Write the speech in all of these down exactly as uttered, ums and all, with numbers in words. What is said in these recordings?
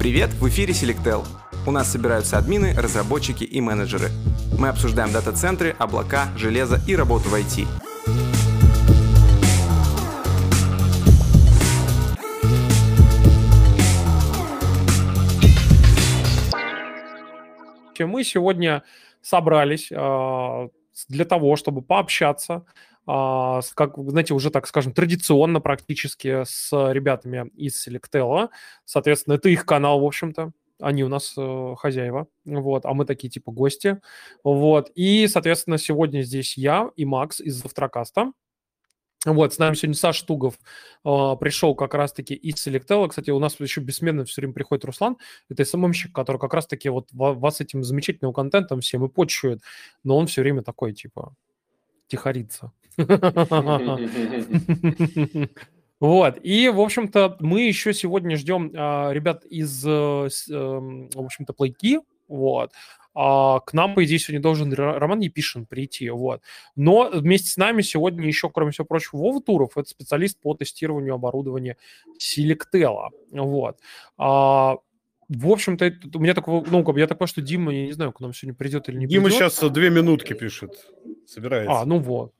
Привет, в эфире Selectel. У нас собираются админы, разработчики и менеджеры. Мы обсуждаем дата-центры, облака, железо и работу в ай ти. Мы сегодня собрались для того, чтобы пообщаться, как, знаете, уже, так скажем, традиционно практически с ребятами из Selectel. Соответственно, это их канал, в общем-то. Они у нас э, хозяева, вот, а мы такие типа гости, вот, и, соответственно, сегодня здесь я и Макс из Завтракаста, вот, с нами сегодня Саш Тугов э, пришел как раз-таки из Selectel, кстати, у нас еще бессменно все время приходит Руслан, это эс эм эм-щик, который как раз-таки вот вас этим замечательным контентом всем и почует, но он все время такой, типа, тихорится. Вот, и, в общем-то, мы еще сегодня ждем э, ребят из, э, э, в общем-то, Playkey, вот, а к нам, по идее, сегодня должен Роман Епишин прийти, вот, но вместе с нами сегодня еще, кроме всего прочего, Вова Туров, это специалист по тестированию оборудования Selectel, вот, а, в общем-то, у меня такое, ну, я такое, что Дима, я не знаю, к нам сегодня придет или не Дима придет. Дима сейчас две минутки пишет, собирается. А, ну вот.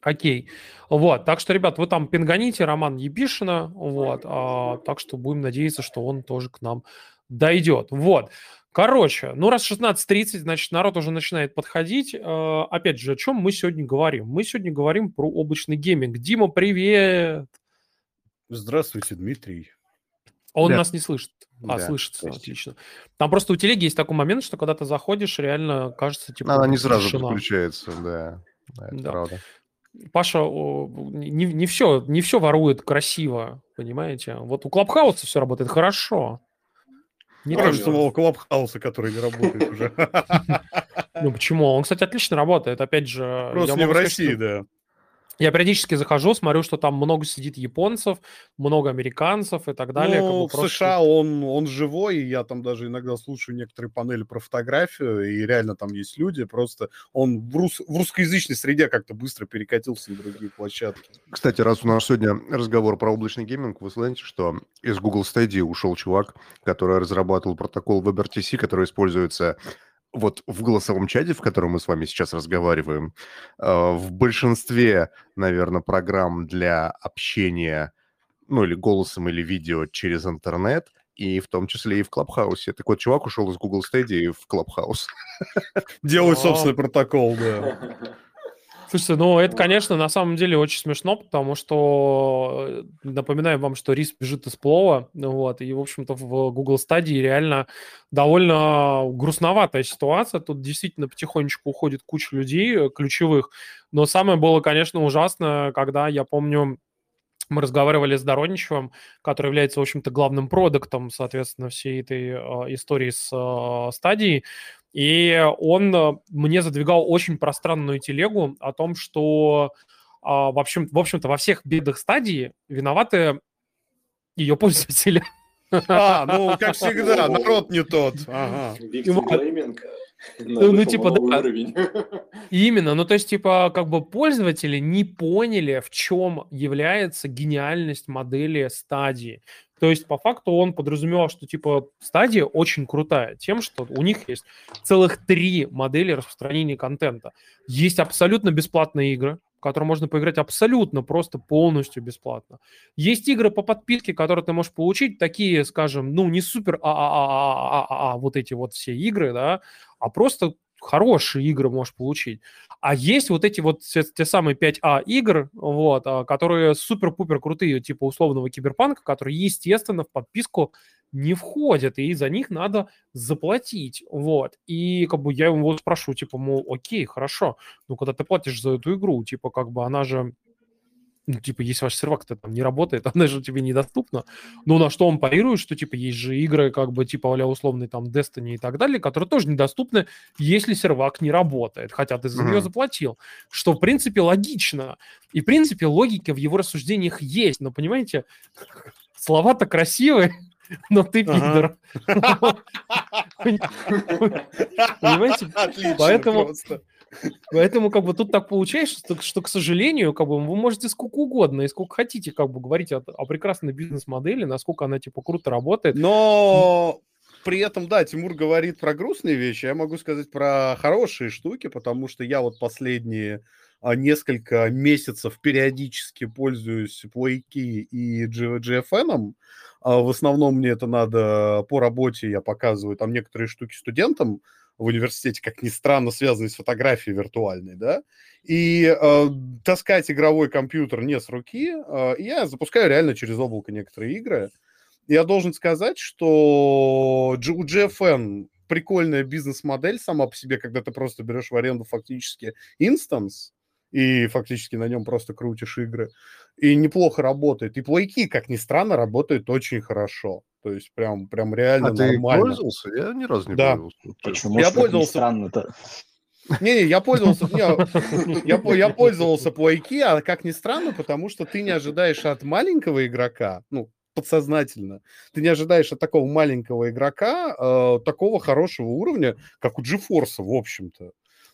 Окей. Вот. Так что, ребят, вы там пинганите Роман Епишина. Вот. А, так что будем надеяться, что он тоже к нам дойдет. Вот. Короче, ну раз шестнадцать тридцать, значит, народ уже начинает подходить. А, опять же, о чем мы сегодня говорим? Мы сегодня говорим про облачный гейминг. Дима, привет! Здравствуйте, Дмитрий. Он да. нас не слышит. А, да, слышится, есть. Отлично. Там просто у телеги есть такой момент, что когда ты заходишь, реально кажется, типа... Она не сразу тишина. Подключается, да. Это да. правда. Паша не, не, все, не все ворует красиво, понимаете? Вот у Clubhouse все работает хорошо. Не так, что у Clubhouse, который не работает уже. Ну почему? Он, кстати, отлично работает, опять же. Просто не в России, да. Я периодически захожу, смотрю, что там много сидит японцев, много американцев и так далее. Ну, как бы в США он, он живой, и я там даже иногда слушаю некоторые панели про фотографию, и реально там есть люди, просто он в, рус... в русскоязычной среде как-то быстро перекатился на другие площадки. Кстати, раз у нас сегодня разговор про облачный гейминг, вы знаете, что из Google Stadia ушел чувак, который разрабатывал протокол WebRTC, который используется... Вот в голосовом чате, в котором мы с вами сейчас разговариваем, в большинстве, наверное, программ для общения, ну, или голосом, или видео через интернет, и в том числе и в Clubhouse. Так вот, чувак ушел из Google Stadia в Clubhouse. Делает собственный протокол, да. Слушайте, ну, это, конечно, на самом деле очень смешно, потому что, напоминаю вам, что рис бежит из плова, вот, и, в общем-то, в Google Stadia реально довольно грустноватая ситуация, тут действительно потихонечку уходит куча людей ключевых, но самое было, конечно, ужасно, когда, я помню, мы разговаривали с Дороничевым, который является, в общем-то, главным продуктом, соответственно, всей этой э, истории с э, Stadia. И он мне задвигал очень пространную телегу о том, что, э, в, общем, в общем-то, во всех бедах Stadia виноваты ее пользователи. А, ну, как всегда, народ не тот. Виктор-гейминг. Ну, ну типа, да. Уровень. Именно, ну, то есть, типа, как бы пользователи не поняли, в чем является гениальность модели Stadia. То есть, по факту, он подразумевал, что, типа, Stadia очень крутая тем, что у них есть целых три модели распространения контента. Есть абсолютно бесплатные игры, которые можно поиграть абсолютно просто полностью бесплатно. Есть игры по подписке, которые ты можешь получить, такие, скажем, ну, не супер а-а-а-а-а-а, вот эти вот все игры, да, а просто хорошие игры можешь получить. А есть вот эти вот те, те самые пять А игр, вот, которые супер-пупер крутые, типа условного Киберпанка, которые, естественно, в подписку не входят, и за них надо заплатить, вот. И как бы я его спрошу, типа, мол, окей, хорошо, но когда ты платишь за эту игру, типа, как бы она же, ну, типа, если ваш сервак-то там не работает, она же тебе недоступна. Ну, на что он парирует, что, типа, есть же игры, как бы, типа, а-ля условные там Destiny и так далее, которые тоже недоступны, если сервак не работает, хотя ты за нее mm-hmm. заплатил, что, в принципе, логично. И, в принципе, логика в его рассуждениях есть, но, понимаете, слова-то красивые, но ты пидор. Понимаете? Отлично просто. Поэтому как бы тут так получается, что, что, к сожалению, как бы вы можете сколько угодно и сколько хотите как бы говорить о, о прекрасной бизнес-модели, насколько она типа круто работает. Но при этом, да, Тимур говорит про грустные вещи, я могу сказать про хорошие штуки, потому что я вот последние несколько месяцев периодически пользуюсь Playkey и джи эф эн. В основном мне это надо по работе, я показываю там некоторые штуки студентам в университете, как ни странно, связанные с фотографией виртуальной, да, и э, таскать игровой компьютер не с руки, э, я запускаю реально через облако некоторые игры. Я должен сказать, что у джи эф эн прикольная бизнес-модель сама по себе, когда ты просто берешь в аренду фактически инстанс, и фактически на нем просто крутишь игры. И неплохо работает. И Playkey, как ни странно, работает очень хорошо. То есть прям, прям реально а нормально. А ты пользовался? Я ни разу не да. пользовался. Почему? Я пользовался... Не-не, я пользовался... Я пользовался Playkey, а как ни странно, потому что ты не ожидаешь от маленького игрока, ну, подсознательно, ты не ожидаешь от такого маленького игрока такого хорошего уровня, как у GeForce, в общем-то.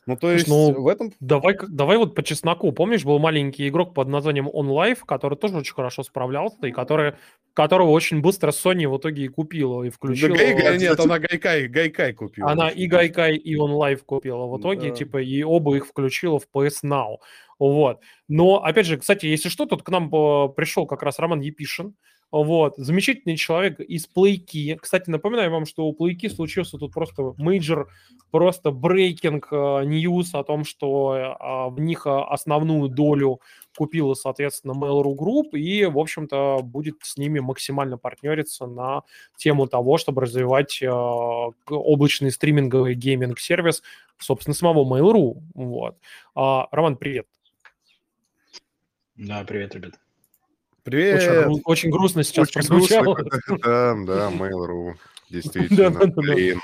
Ну, то есть ну, в этом... Давай, давай вот по чесноку. Помнишь, был маленький игрок под названием OnLive, который тоже очень хорошо справлялся, и который, которого очень быстро Sony в итоге и купила, и включила. Да, Гайкай, нет, она Гайкай, Гайкай купила. Она и Гайкай, и OnLive купила в итоге, да. типа, и оба их включила в пи эс Now. Вот. Но, опять же, кстати, если что, тут к нам пришел как раз Роман Епишин. Вот, замечательный человек из Playkey. Кстати, напоминаю вам, что у Playkey случился тут просто мейджор, просто брейкинг ньюс о том, что в них основную долю купила, соответственно, Mail.ru Group, и, в общем-то, будет с ними максимально партнериться на тему того, чтобы развивать облачный стриминговый гейминг-сервис, собственно, самого Mail.ru. Вот. Роман, привет. Да, привет, ребят. Привет. Очень, очень грустно сейчас прозвучало. Да, да, Mail.ru, действительно.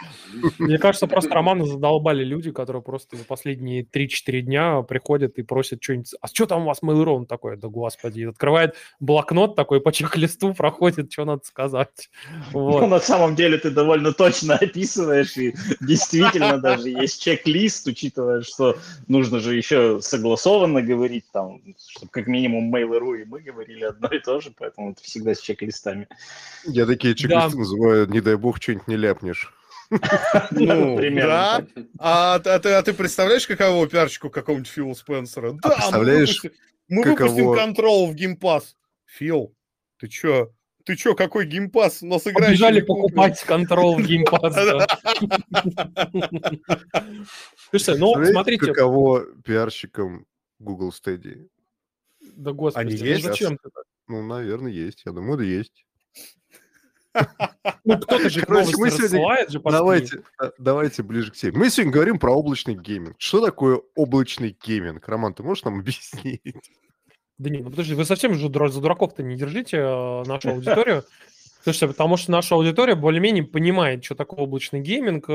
Мне кажется, просто Романа задолбали люди, которые просто за последние три-четыре дня приходят и просят что-нибудь. А что там у вас Mail.ru? Он такой, да господи, открывает блокнот такой, по чек-листу проходит, что надо сказать. Вот. Ну, на самом деле ты довольно точно описываешь, и действительно даже есть чек-лист, учитывая, что нужно же еще согласованно говорить, там, чтобы как минимум Mail.ru и мы говорили одно и то же, поэтому это всегда с чек-листами. Я такие чек-листы да. называю, не дай бог, что-нибудь не ляпнешь. Ну, да. А, а, ты, а ты представляешь, каково пиарчику какого-нибудь Фила Спенсера? Да, а представляешь, мы выпустим, мы выпустим Control в GamePass. Фил, ты чё? Ты чё, какой геймпасс? У нас играешь... Побежали покупать Control в GamePass. Слушай, ну, смотрите... Каково пиарщикам Google Stadia? Да, господи, ну зачем ты так? Ну, наверное, есть. Я думаю, да есть. Ну, кто-то же короче, мы сегодня... же давайте, давайте ближе к теме. Мы сегодня говорим про облачный гейминг. Что такое облачный гейминг? Роман, ты можешь нам объяснить? Да нет, ну подожди, вы совсем же за дураков-то не держите нашу аудиторию. Слушайте, потому что наша аудитория более-менее понимает, что такое облачный гейминг.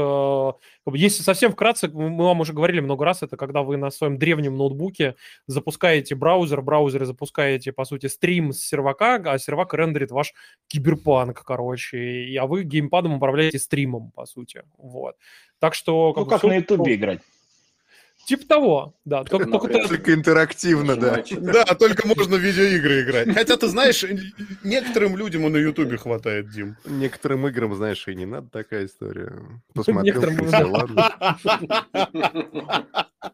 Если совсем вкратце, мы вам уже говорили много раз, это когда вы на своем древнем ноутбуке запускаете браузер, в браузере запускаете, по сути, стрим с сервака, а сервак рендерит ваш киберпанк, короче, а вы геймпадом управляете стримом, по сути. Вот. Так что... Как ну, как все... на Ютубе играть. Типа того, да. Только, ну, только, только интерактивно, да. Да, только можно в видеоигры играть. Хотя, ты знаешь, некоторым людям и на Ютубе хватает, Дим. Некоторым играм, знаешь, и не надо такая история. Посмотрел, ладно.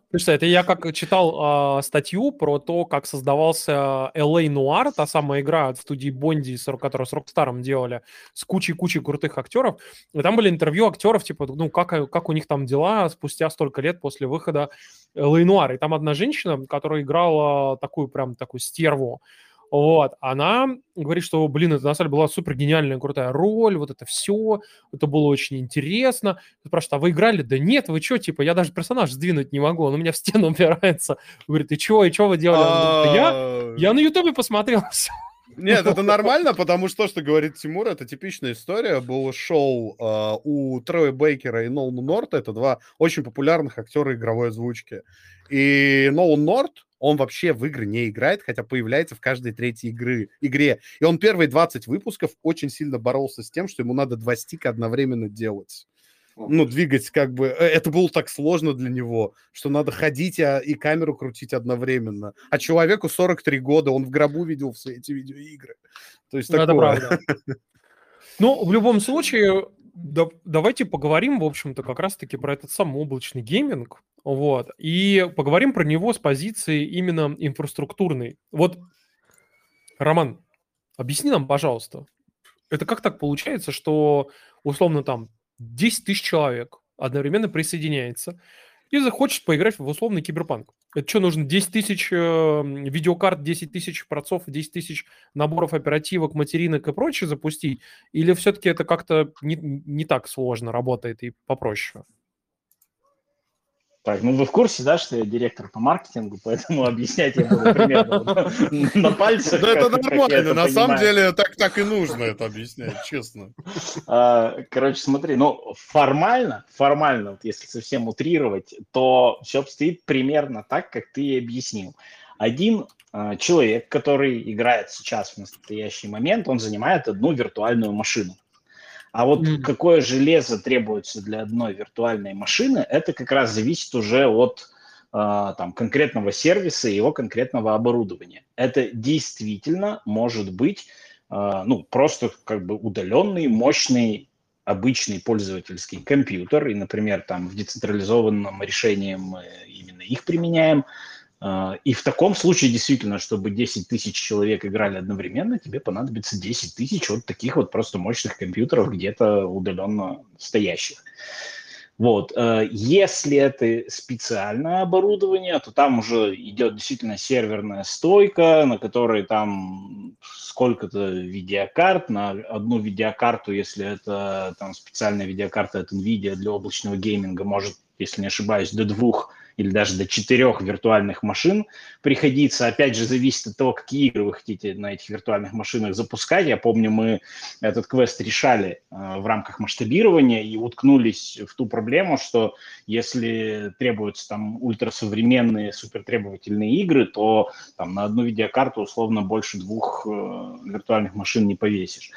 Слушай, это я как читал статью про то, как создавался эл эй Noir, та самая игра от студии Бонди, которую с Рокстаром делали, с кучей-кучей крутых актеров. И там были интервью актеров, типа, ну, как у них там дела спустя столько лет после выхода эл эй Noir. И там одна женщина, которая играла такую прям такую стерву, вот, она говорит, что, блин, это на самом деле была супер гениальная, крутая роль, вот это все, это было очень интересно. Спрашивает, а вы играли? Да нет, вы что, типа, я даже персонаж сдвинуть не могу, он у меня в стену упирается. Говорит, и что, и что вы делали? Говорит, я, я на Ютубе посмотрел все. Нет, это нормально, потому что то, что говорит Тимур, это типичная история. Было шоу э, у Троя Бейкера и Нолана Норта. Это два очень популярных актера игровой озвучки. И Нолан Норт, он вообще в игры не играет, хотя появляется в каждой третьей игры, игре. И он первые двадцать выпусков очень сильно боролся с тем, что ему надо два стика одновременно делать. ну, двигать как бы... Это было так сложно для него, что надо ходить и камеру крутить одновременно. А человеку сорок три года, он в гробу видел все эти видеоигры. То есть такое. Это правда. Ну, в любом случае, да, давайте поговорим, в общем-то, как раз-таки про этот самый облачный гейминг. Вот. И поговорим про него с позиции именно инфраструктурной. Вот, Роман, объясни нам, пожалуйста, это как так получается, что, условно, там десять тысяч человек одновременно присоединяется и захочет поиграть в условный киберпанк? Это что, нужно десять тысяч э, видеокарт, десять тысяч процов, десять тысяч наборов оперативок, материнок и прочее запустить? Или все-таки это как-то не, не так сложно работает и попроще? Так, ну вы в курсе, да, что я директор по маркетингу, поэтому объяснять я буду примерно на пальцах. Да это нормально, на самом деле так и нужно это объяснять, честно. Короче, смотри, ну формально, формально, вот если совсем утрировать, то все обстоит примерно так, как ты и объяснил. Один человек, который играет сейчас в настоящий момент, он занимает одну виртуальную машину. А вот mm-hmm. какое железо требуется для одной виртуальной машины, это как раз зависит уже от э, там, конкретного сервиса и его конкретного оборудования. Это действительно может быть э, ну, просто как бы удаленный, мощный, обычный пользовательский компьютер. И, например, там, в децентрализованном решении мы именно их применяем. Э, и в таком случае действительно, чтобы десять тысяч человек играли одновременно, тебе понадобится десять тысяч вот таких вот просто мощных компьютеров, где-то удаленно стоящих. Вот. Если это специальное оборудование, то там уже идет действительно серверная стойка, на которой там сколько-то видеокарт. На одну видеокарту, если это там специальная видеокарта от NVIDIA для облачного гейминга, может, если не ошибаюсь, до двух или даже до четырех виртуальных машин приходится. Опять же, зависит от того, какие игры вы хотите на этих виртуальных машинах запускать. Я помню, мы этот квест решали э, в рамках масштабирования и уткнулись в ту проблему, что если требуются там ультрасовременные, супертребовательные игры, то там на одну видеокарту условно больше двух э, виртуальных машин не повесишь.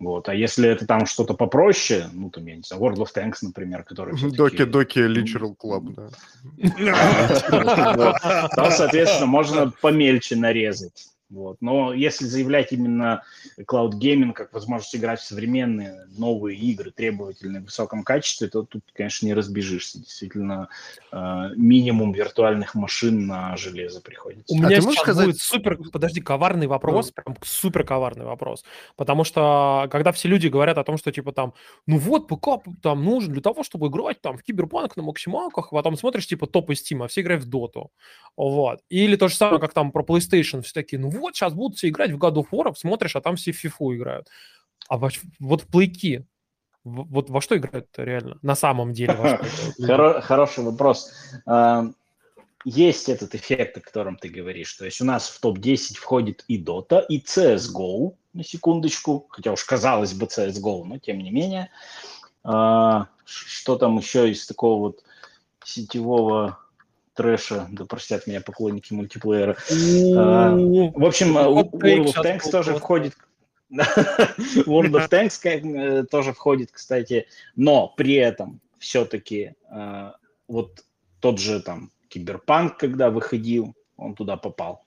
Вот. А если это там что-то попроще, ну, там, я не знаю, World of Tanks, например, который все-таки... Доки, доки, Literal Club, да. Там, соответственно, можно помельче нарезать. Но если заявлять именно клаудгейминг как возможность играть в современные новые игры, требовательные в высоком качестве, то тут, конечно, не разбежишься. Действительно, минимум виртуальных машин на железо приходится. У меня сейчас будет супер, подожди, коварный вопрос, прям супер коварный вопрос. Потому что, когда все люди говорят о том, что типа там, ну вот, ПК там нужен для того, чтобы играть там в киберпанк на максималках, потом смотришь типа топ из Steam, а все играют в доту. Вот. Или то же самое, как там про PlayStation, все такие, ну вот, вот сейчас будут все играть в God of War, смотришь, а там все в фифу играют. А во, вот в Playkey, вот во что играют-то реально? На самом деле во что? Хороший вопрос. Есть этот эффект, о котором ты говоришь. То есть у нас в топ десять входит и Dota, и си эс го, на секундочку, хотя уж казалось бы си эс го, но тем не менее. Что там еще из такого вот сетевого... трэша, да простят меня поклонники мультиплеера. В общем, World of Tanks тоже входит... World of Tanks тоже входит, кстати, но при этом все-таки вот тот же там Киберпанк, когда выходил, он туда попал.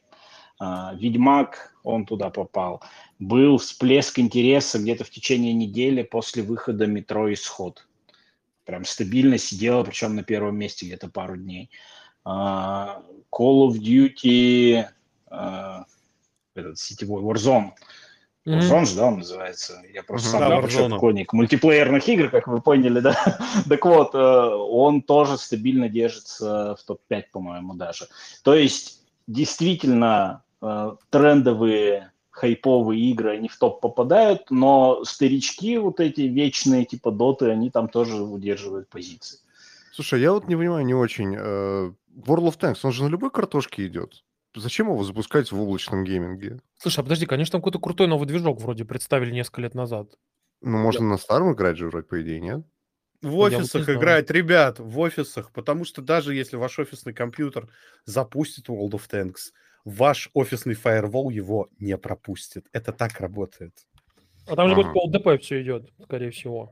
Ведьмак, он туда попал. Был всплеск интереса где-то в течение недели после выхода Метро Исход. Прям стабильно сидела, причем на первом месте где-то пару дней. Uh, Call of Duty, uh, этот сетевой Warzone. Mm-hmm. Warzone же, да, он называется? Я просто сам да, большой поклонник мультиплеерных игр, как вы поняли, да? Так вот, uh, он тоже стабильно держится в топ пять, по-моему, даже. То есть, действительно, uh, трендовые, хайповые игры, они в топ попадают, но старички вот эти вечные, типа доты, они там тоже удерживают позиции. Слушай, я вот не понимаю, не очень. World of Tanks, он же на любой картошке идет. Зачем его запускать в облачном гейминге? Слушай, а подожди, конечно, там какой-то крутой новый движок вроде представили несколько лет назад. Ну, можно я... на старом играть же, вроде, по идее, нет? В офисах играть, ребят, в офисах, потому что даже если ваш офисный компьютер запустит World of Tanks, ваш офисный фаервол его не пропустит. Это так работает. А там же будет по эл дэ пэ все идет, скорее всего.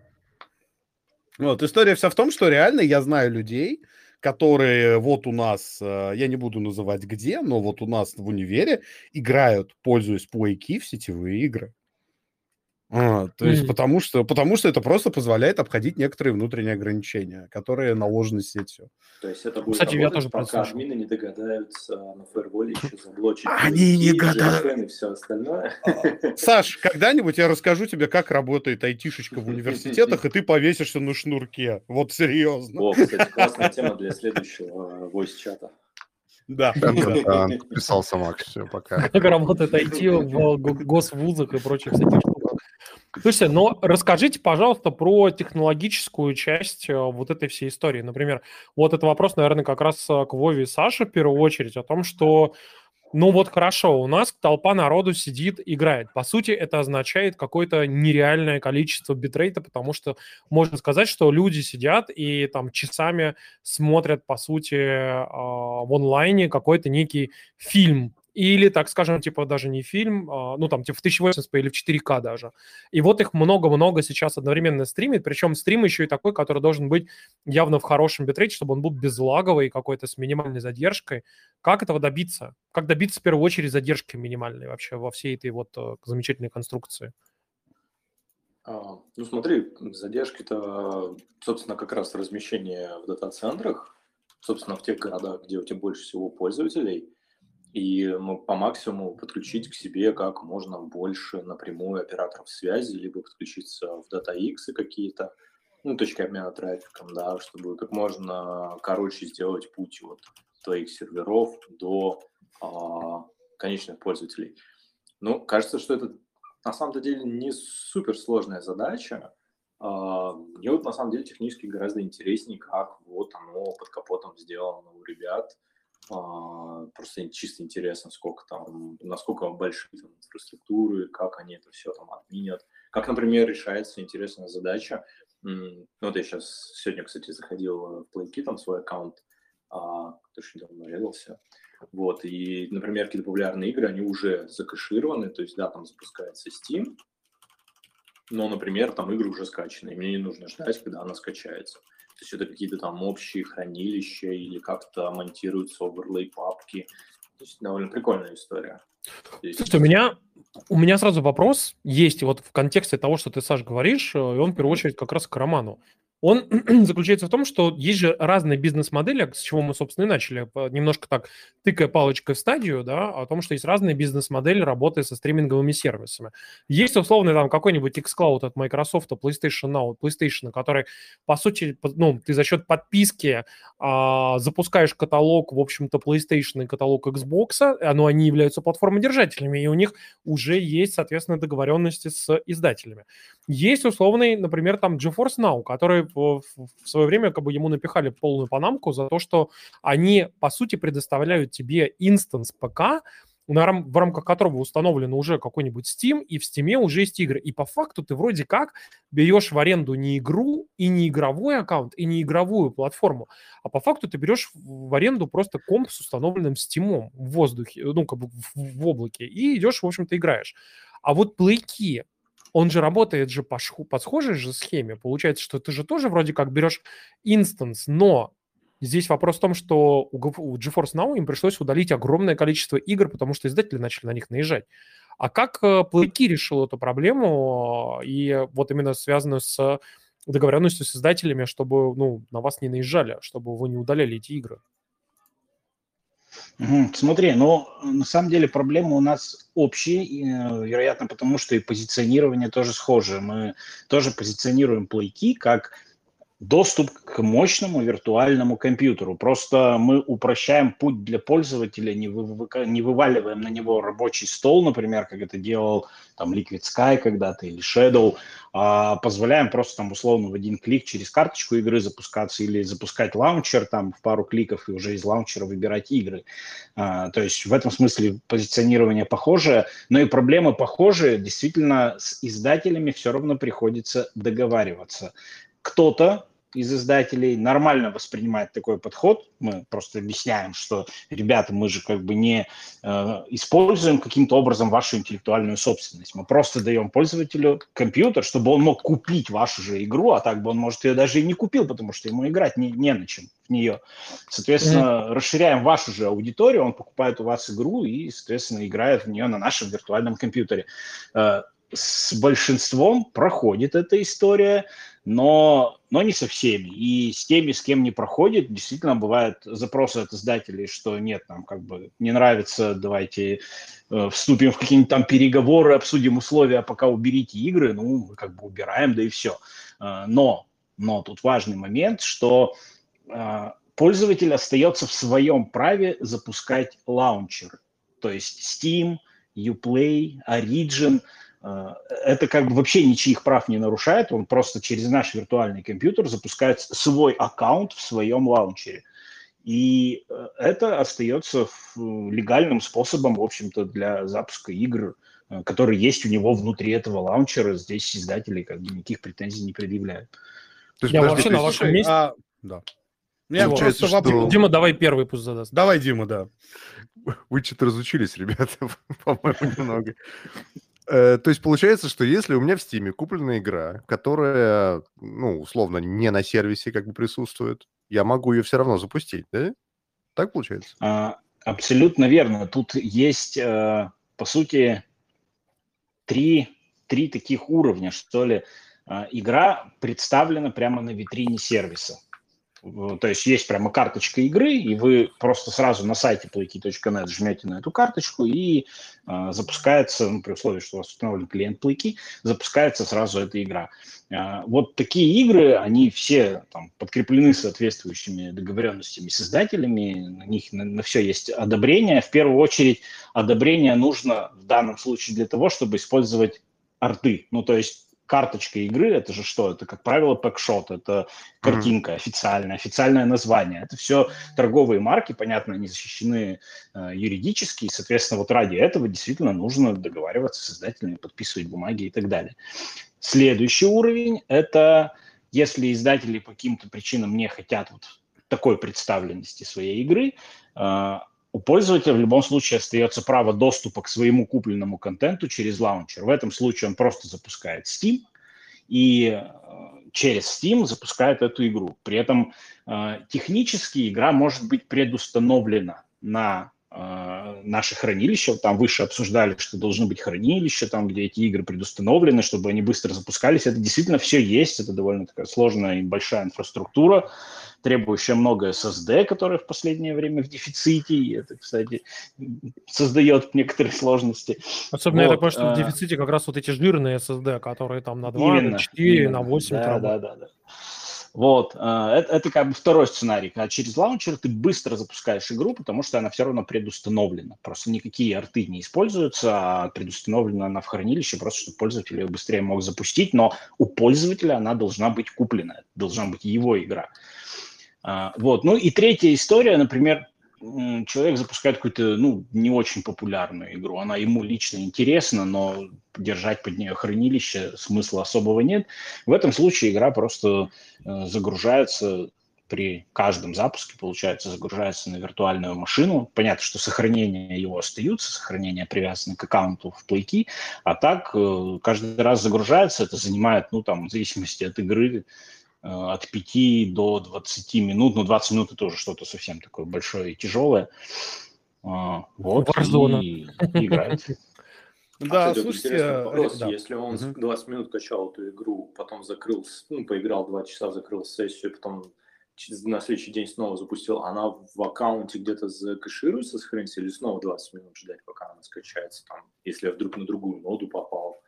Вот, история вся в том, что реально я знаю людей, которые вот у нас, я не буду называть где, но вот у нас в универе играют, пользуясь Playkey, в сетевые игры. А, то есть mm-hmm. потому, что, потому что это просто позволяет обходить некоторые внутренние ограничения, которые наложены сетью. То есть это будет, кстати, работать, я тоже пока админы не догадаются на фаерволе еще заблочить. Они не гадают. Саш, когда-нибудь я расскажу тебе, как работает айтишечка в университетах, и ты повесишься на шнурке. Вот серьезно. О, кстати, классная тема для следующего войс-чата. Да, подписался Макс, все, пока. Как работает ай ти в госвузах и прочих всяких штуках. Слушайте, но расскажите, пожалуйста, про технологическую часть вот этой всей истории. Например, вот это вопрос, наверное, как раз к Вове и Саше в первую очередь, о том, что, ну вот хорошо, у нас толпа народу сидит, играет. По сути, это означает какое-то нереальное количество битрейта, потому что можно сказать, что люди сидят и там часами смотрят, по сути, в онлайне какой-то некий фильм. Или, так скажем, типа даже не фильм, ну там типа в тысяча восемьдесят пэ или в четыре ка даже. И вот их много-много сейчас одновременно стримит, причем стрим еще и такой, который должен быть явно в хорошем битрейте, чтобы он был безлаговый, какой-то с минимальной задержкой. Как этого добиться? Как добиться в первую очередь задержки минимальной вообще во всей этой вот замечательной конструкции? А, ну смотри, задержки-то, собственно, как раз размещение в дата-центрах, собственно, в тех городах, где у тебя больше всего пользователей, и по максимуму подключить к себе как можно больше напрямую операторов связи, либо подключиться в DataX какие-то, ну, точки обмена трафиком, да, чтобы как можно короче сделать путь от твоих серверов до а, конечных пользователей. Ну, кажется, что это на самом-то деле не суперсложная задача. А, мне вот на самом деле технически гораздо интереснее, как вот оно под капотом сделано у ребят. Uh, просто чисто интересно, сколько там, насколько большие там инфраструктуры, как они это все там отменят. Как, например, решается интересная задача. Mm, ну, вот я сейчас сегодня, кстати, заходил в Playkey, там свой аккаунт, uh, точно недавно нарезался. Вот, и, например, какие-то популярные игры, они уже закэшированы, то есть, да, там запускается Steam, но, например, там игры уже скачаны, и мне не нужно ждать, когда она скачается. То есть это какие-то там общие хранилища или как-то монтируются оверлей папки. То есть довольно прикольная история. Здесь... Слушайте, у меня, у меня сразу вопрос есть вот в контексте того, что ты, Саш, говоришь, и он в первую очередь как раз к Роману. Он заключается в том, что есть же разные бизнес-модели, с чего мы, собственно, и начали, немножко так тыкая палочкой в стадию, да, о том, что есть разные бизнес-модели работы со стриминговыми сервисами. Есть, условно, там какой-нибудь xCloud от Microsoft, PlayStation Now от PlayStation, который, по сути, ну, ты за счет подписки а, запускаешь каталог, в общем-то, PlayStation и каталог Xbox, но они являются платформодержателями, и у них уже есть, соответственно, договоренности с издателями. Есть условный, например, там GeForce Now, который в свое время как бы ему напихали полную панамку за то, что они, по сути, предоставляют тебе инстанс ПК, в рамках которого установлен уже какой-нибудь Steam, и в Steam уже есть игры. И по факту ты вроде как берешь в аренду не игру, и не игровой аккаунт, и не игровую платформу, а по факту ты берешь в аренду просто комп с установленным Steam в воздухе, ну, как бы в облаке, и идешь, в общем-то, играешь. А вот Playkey, он же работает же по, шху, по схожей же схеме. Получается, что ты же тоже вроде как берешь инстанс, но здесь вопрос в том, что у GeForce Now им пришлось удалить огромное количество игр, потому что издатели начали на них наезжать. А как Playkey решил эту проблему, и вот именно связанную с договоренностью с издателями, чтобы, ну, на вас не наезжали, чтобы вы не удаляли эти игры? Смотри, ну, на самом деле проблемы у нас общие, и, вероятно, потому что и позиционирование тоже схоже. Мы тоже позиционируем Playkey как доступ к мощному виртуальному компьютеру. Просто мы упрощаем путь для пользователя, не, вывыка... не вываливаем на него рабочий стол, например, как это делал там Liquid Sky когда-то или Shadow, а позволяем просто там условно в один клик через карточку игры запускаться или запускать лаунчер там в пару кликов и уже из лаунчера выбирать игры. А, то есть в этом смысле позиционирование похожее, но и проблемы похожие. Действительно, с издателями все равно приходится договариваться. Кто-то из издателей нормально воспринимает такой подход. Мы просто объясняем, что, ребята, мы же как бы не э, используем каким-то образом вашу интеллектуальную собственность. Мы просто даем пользователю компьютер, чтобы он мог купить вашу же игру, а так бы он, может, ее даже и не купил, потому что ему играть не, не на чем в нее. Соответственно, mm-hmm. расширяем вашу же аудиторию, он покупает у вас игру и, соответственно, играет в нее на нашем виртуальном компьютере. С большинством проходит эта история, но, но не со всеми. И с теми, с кем не проходит, действительно бывают запросы от издателей, что нет, нам как бы не нравится, давайте э, вступим в какие-нибудь там переговоры, обсудим условия, пока уберите игры, ну, мы как бы убираем, да и все. Э, но, но тут важный момент, что э, пользователь остается в своем праве запускать лаунчер, то есть Steam, Uplay, Origin. Это как бы вообще ничьих прав не нарушает, он просто через наш виртуальный компьютер запускает свой аккаунт в своем лаунчере. И это остается легальным способом, в общем-то, для запуска игр, которые есть у него внутри этого лаунчера. Здесь издатели как бы никаких претензий не предъявляют. То есть, Я подожди, вообще на вашем месте... А... Да. Я получается, что... вопрос... Дима, давай первый пусть задаст. Давай, Дима, да. Вы что-то разучились, ребята, по-моему, немного. То есть получается, что если у меня в Steam куплена игра, которая, ну, условно, не на сервисе как бы присутствует, я могу ее все равно запустить, да? Так получается? А, абсолютно верно. Тут есть, по сути, три, три таких уровня, что ли. Игра представлена прямо на витрине сервиса. То есть есть прямо карточка игры, и вы просто сразу на сайте плейки точка нет жмете на эту карточку, и э, запускается, ну, при условии, что у вас установлен клиент Playkey, запускается сразу эта игра. Э, вот такие игры, они все там подкреплены соответствующими договоренностями с издателями, на них на, на все есть одобрение. В первую очередь одобрение нужно в данном случае для того, чтобы использовать арты, ну то есть карточка игры, это же что? Это, как правило, пэкшот, это картинка официальная, официальное название. Это все торговые марки, понятно, они защищены э, юридически, и, соответственно, вот ради этого действительно нужно договариваться с издателями, подписывать бумаги и так далее. Следующий уровень – это если издатели по каким-то причинам не хотят вот такой представленности своей игры, э, у пользователя в любом случае остается право доступа к своему купленному контенту через лаунчер. В этом случае он просто запускает Steam и через Steam запускает эту игру. При этом э, технически игра может быть предустановлена на э, наше хранилище. Там выше обсуждали, что должны быть хранилища, там, где эти игры предустановлены, чтобы они быстро запускались. Это действительно все есть. Это довольно такая сложная и большая инфраструктура, требующая много эс эс ди, которое в последнее время в дефиците. И это, кстати, создает некоторые сложности. Особенно, вот. Я такой, что в дефиците как раз вот эти жирные эс эс ди, которые там на два, именно, на четыре, именно. На восемь. Да, да, да, да. Вот. Это, это как бы второй сценарий. Когда через лаунчер ты быстро запускаешь игру, потому что она все равно предустановлена. Просто никакие арты не используются, а предустановлена она в хранилище, просто чтобы пользователь ее быстрее мог запустить. Но у пользователя она должна быть куплена. Это должна быть его игра. Вот. Ну и третья история, например, человек запускает какую-то, ну, не очень популярную игру, она ему лично интересна, но держать под нее хранилище смысла особого нет. В этом случае игра просто загружается при каждом запуске, получается, загружается на виртуальную машину. Понятно, что сохранения его остаются, сохранения привязаны к аккаунту в Playkey, а так каждый раз загружается, это занимает, ну, там, в зависимости от игры, от пяти до двадцати минут. Ну, двадцать минут – это уже что-то совсем такое большое и тяжелое. Вот, Warzone. И, и играет. Да, слушайте. Если он двадцать минут качал эту игру, потом закрыл, ну, поиграл два часа, закрыл сессию, потом на следующий день снова запустил, она в аккаунте где-то закэшируется, сохранится, или снова двадцать минут ждать, пока она скачается, там, если я вдруг на другую ноду попал.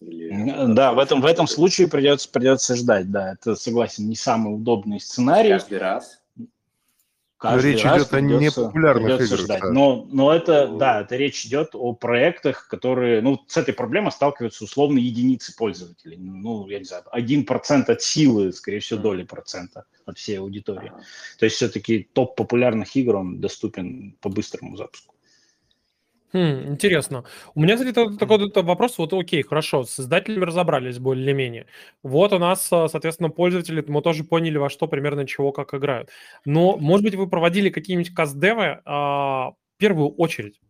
Или... Да, в этом, в этом случае придется, придется ждать, да, это, согласен, не самый удобный сценарий. Каждый раз. Каждый речь раз идет придется, о непопулярных играх. Да. Но, но это, да, это речь идет о проектах, которые, ну, с этой проблемой сталкиваются условно единицы пользователей. Ну, я не знаю, один процент от силы, скорее всего, доли процента от всей аудитории. А-а-а. То есть все-таки топ популярных игр, он доступен по быстрому запуску. Хм, интересно. У меня, кстати, такой вопрос. Вот окей, хорошо, с издателями разобрались более-менее. Вот у нас, соответственно, пользователи, мы тоже поняли, во что примерно чего, как играют. Но, может быть, вы проводили какие-нибудь кастдевы а, в первую очередь.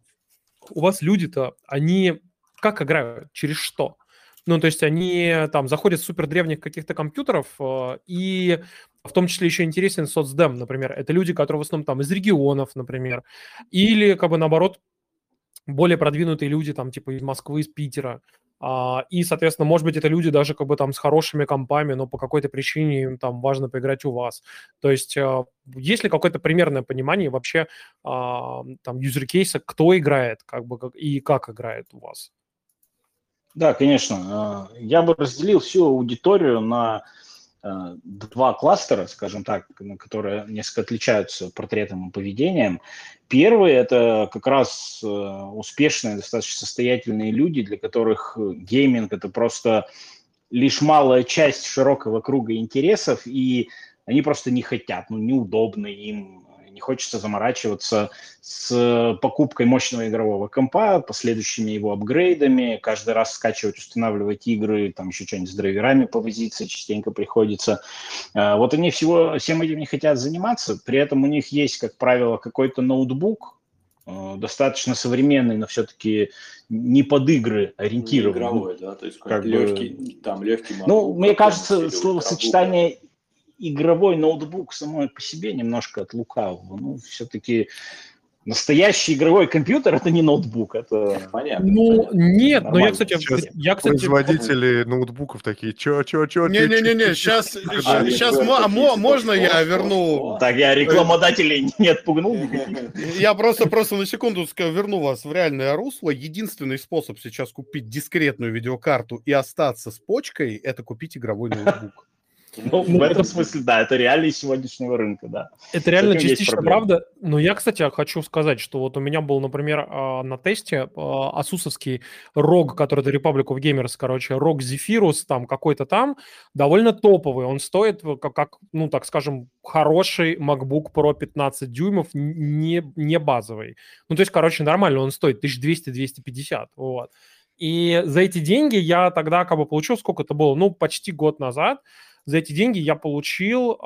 У вас люди-то, они как играют? Через что? Ну, то есть они там заходят с супердревних каких-то компьютеров, и в том числе еще интересен соцдем, например. Это люди, которые в основном там из регионов, например, или как бы наоборот более продвинутые люди там типа из Москвы, из Питера. И, соответственно, может быть, это люди даже как бы там с хорошими компами, но по какой-то причине им там важно поиграть у вас. То есть есть ли какое-то примерное понимание вообще там юзеркейса, кто играет как бы и как играет у вас? Да, конечно. Я бы разделил всю аудиторию на два кластера, скажем так, которые несколько отличаются портретом и поведением. Первый – это как раз успешные, достаточно состоятельные люди, для которых гейминг – это просто лишь малая часть широкого круга интересов, и они просто не хотят, ну, неудобно им, не хочется заморачиваться с покупкой мощного игрового компа, последующими его апгрейдами, каждый раз скачивать, устанавливать игры, там еще что-нибудь с драйверами повозиться частенько приходится. Вот они всего, всем этим не хотят заниматься, при этом у них есть, как правило, какой-то ноутбук, достаточно современный, но все-таки не под игры ориентированный. Не игровой, да, то есть как, как легкий, бы... там легкий... Ну, мне кажется, словосочетание... Игровой ноутбук самой по себе немножко от лукавого. Ну, все-таки настоящий игровой компьютер – это не ноутбук, это понятно. Ну, нет, но я, кстати... Я, кстати производители я... ноутбуков такие, чё-чё-чё... Не-не-не, сейчас, сейчас а, можно я верну... Так, я рекламодателей не отпугнул. Я просто, просто на секунду верну вас в реальное русло. Единственный способ сейчас купить дискретную видеокарту и остаться с почкой – это купить игровой ноутбук. Ну, ну, в этом это... смысле, да, это реалии сегодняшнего рынка, да. Это реально частично правда, но я, кстати, хочу сказать, что вот у меня был, например, на тесте асусовский рог, который до Republic of Gamers, короче, рог Zephyrus, там какой-то там, довольно топовый, он стоит, как, как ну, так скажем, хороший MacBook Pro пятнадцать дюймов, не, не базовый. Ну, то есть, короче, нормально он стоит, тысяча двести - двести пятьдесят, вот. И за эти деньги я тогда как бы получил, сколько это было, ну, почти год назад. За эти деньги я получил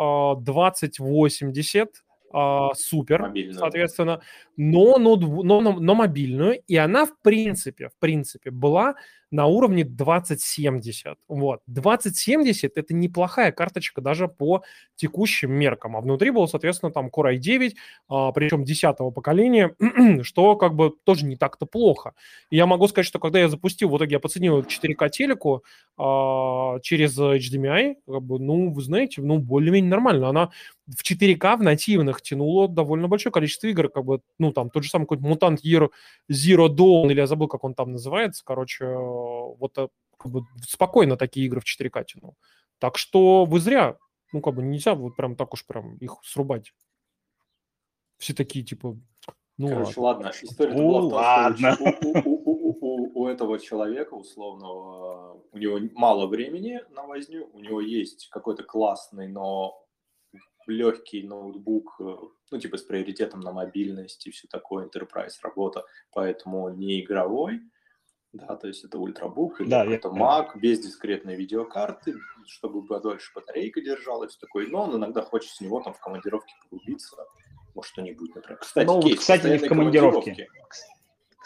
двадцать восемьдесят супер, мобильную. Соответственно, но, но, но, но мобильную, и она в принципе, в принципе была на уровне двадцать семьдесят. Вот. двадцать семьдесят – это неплохая карточка даже по текущим меркам, а внутри был, соответственно, там кор ай девять, причем десятого поколения, что как бы тоже не так-то плохо. И я могу сказать, что когда я запустил, в итоге я подсоединил к четыре ка телеку а, через эйч ди эм ай, как бы, ну, вы знаете, ну, более-менее нормально. Она в четыре ка в нативных тянула довольно большое количество игр, как бы, ну, там, тот же самый какой-то Mutant Year Zero Dawn, или я забыл, как он там называется, короче, вот как бы спокойно такие игры в четыре ка тянул. Так что вы зря, ну, как бы нельзя вот прям так уж прям их срубать. Все такие, типа, ну короче, ладно. ладно. История была в том, ладно. Что у, у, у, у, у этого человека условного, у него мало времени на возню, у него есть какой-то классный, но легкий ноутбук, ну, типа, с приоритетом на мобильность и все такое, enterprise работа, поэтому не игровой. Да, то есть это ультрабук, да, это Mac, да. Без дискретной видеокарты, чтобы подольше батарейка держала и все такое. Но он иногда хочет с него там в командировке погубиться, может что-нибудь, например. Кстати, ну, кейс, вот, кстати не в командировке. командировке.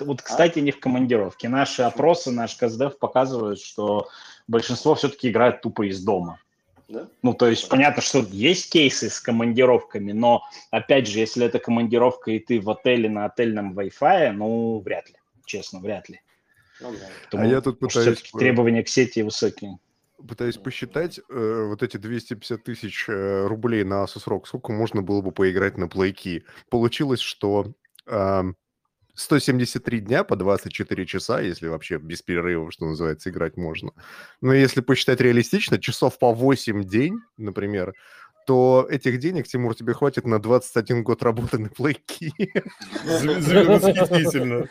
Вот, кстати, а? не в командировке. Наши опросы, наш КСДФ показывают, что большинство все-таки играет тупо из дома. Да? Ну, то есть, да. Понятно, что есть кейсы с командировками, но, опять же, если это командировка и ты в отеле на отельном Wi-Fi, ну, вряд ли, честно, вряд ли. Ну, да. Потому, а я тут пытаюсь... Все-таки требования к сети высокие. Пытаюсь посчитать э, вот эти двести пятьдесят тысяч э, рублей на Asus ROG, сколько можно было бы поиграть на Playkey. Получилось, что э, сто семьдесят три дня по двадцать четыре часа, если вообще без перерыва, что называется, играть можно. Но если посчитать реалистично, часов по восемь в день, например, то этих денег, Тимур, тебе хватит на двадцать один год работы на Playkey. Восхитительно.